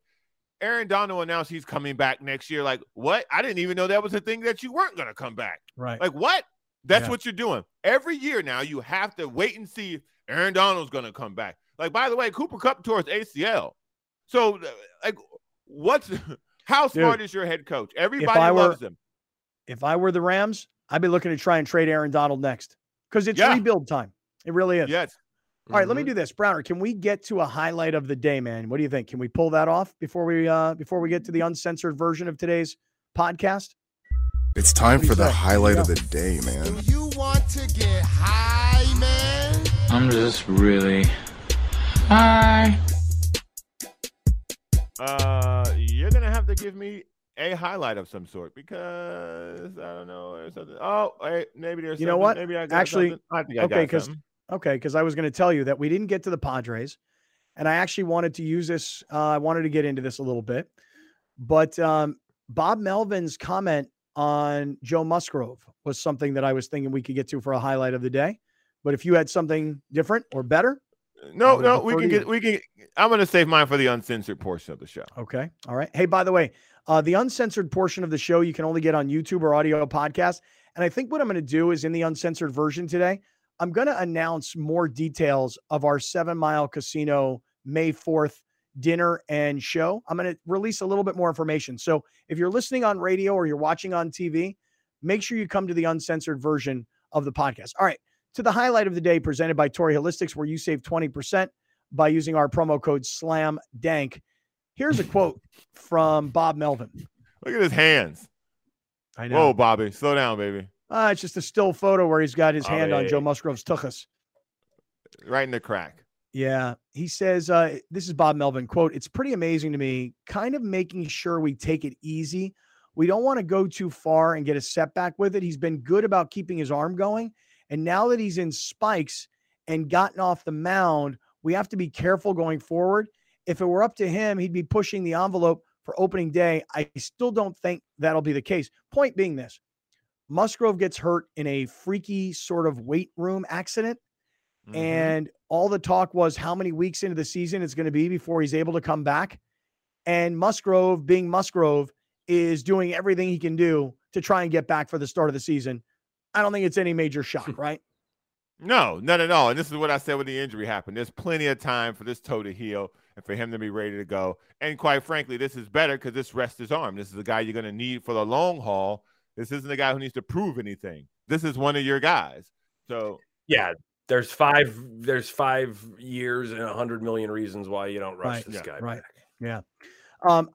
Aaron Donald announced he's coming back next year. Like, what? I didn't even know that was a thing that you weren't going to come back. Right. Like, what? That's what you're doing. Every year now, you have to wait and see if Aaron Donald's going to come back. Like, by the way, Cooper Kupp tore his ACL. So, like, what's – how smart is your head coach? Everybody loves him. If I were the Rams, I'd be looking to try and trade Aaron Donald next because it's rebuild time. It really is. Yes. All right, let me do this. Browner, can we get to a highlight of the day, man? What do you think? Can we pull that off before we get to the uncensored version of today's podcast? It's time for the highlight of the day, man. If you want to get high, man. I'm just really high. You're going to have to give me a highlight of some sort because, I don't know, or something. Oh, hey, maybe there's something. You know what? Maybe I got something. I think I got something. Okay, because I was going to tell you that we didn't get to the Padres, and I actually wanted to use this. I wanted to get into this a little bit, but Bob Melvin's comment on Joe Musgrove was something that I was thinking we could get to for a highlight of the day. But if you had something different or better, no, we can. I'm going to save mine for the uncensored portion of the show. Okay, all right. Hey, by the way, the uncensored portion of the show you can only get on YouTube or audio podcast. And I think what I'm going to do is in the uncensored version today, I'm going to announce more details of our 7 Mile Casino May 4th dinner and show. I'm going to release a little bit more information. So if you're listening on radio or you're watching on TV, make sure you come to the uncensored version of the podcast. All right, to the highlight of the day presented by Torrey Holistics, where you save 20% by using our promo code SLAMDANK. Here's a quote from Bob Melvin. Look at his hands. I know. Whoa, Bobby, slow down, baby. It's just a still photo where he's got his hand on Joe Musgrove's tuchus. Right in the crack. Yeah. He says, this is Bob Melvin, quote, "It's pretty amazing to me, kind of making sure we take it easy. We don't want to go too far and get a setback with it. He's been good about keeping his arm going. And now that he's in spikes and gotten off the mound, we have to be careful going forward. If it were up to him, he'd be pushing the envelope for opening day. I still don't think that'll be the case." Point being this. Musgrove gets hurt in a freaky sort of weight room accident. Mm-hmm. And all the talk was how many weeks into the season it's going to be before he's able to come back. And Musgrove, being Musgrove, is doing everything he can do to try and get back for the start of the season. I don't think it's any major shock, right? No, none at all. And this is what I said when the injury happened. There's plenty of time for this toe to heal and for him to be ready to go. And quite frankly, this is better because this rests his arm. This is a guy you're going to need for the long haul. This isn't a guy who needs to prove anything. This is one of your guys. So yeah, there's five years and 100 million reasons why you don't rush this guy back. Yeah.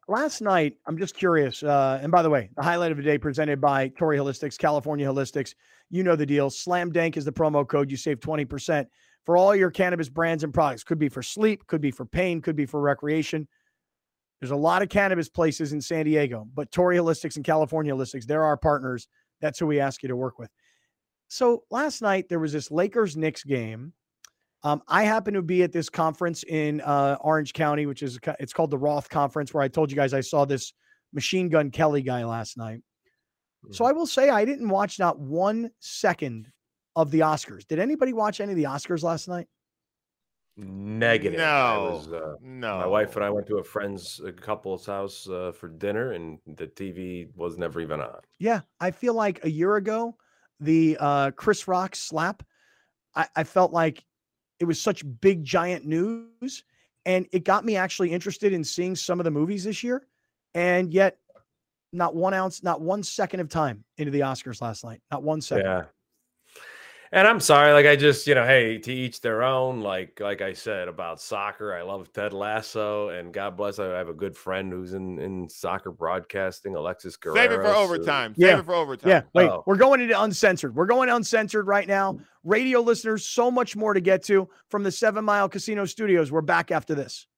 Last night, I'm just curious. And by the way, the highlight of the day presented by Torrey Holistics, California Holistics. You know the deal. SLAMDANK is the promo code. You save 20% for all your cannabis brands and products. Could be for sleep, could be for pain, could be for recreation. There's a lot of cannabis places in San Diego, but Torrey Holistics and California Holistics, they're our partners. That's who we ask you to work with. So last night there was this Lakers-Knicks game. I happened to be at this conference in Orange County, which is, it's called the Roth Conference, where I told you guys I saw this Machine Gun Kelly guy last night. So I will say I didn't watch not 1 second of the Oscars. Did anybody watch any of the Oscars last night? Negative. No. My wife and I went to a couple's house for dinner, and the TV was never even on. Yeah, I feel like a year ago, the Chris Rock slap, I felt like it was such big, giant news, and it got me actually interested in seeing some of the movies this year, and yet not 1 ounce, not 1 second of time into the Oscars last night. Not 1 second. Yeah. And I'm sorry, like I just, you know, hey, to each their own, like I said about soccer, I love Ted Lasso, and God bless, I have a good friend who's in soccer broadcasting, Alexis Guerrero. Save it for overtime. Save it for overtime. Yeah, wait, We're going into uncensored. We're going uncensored right now. Radio listeners, so much more to get to from the 7 Mile Casino Studios. We're back after this.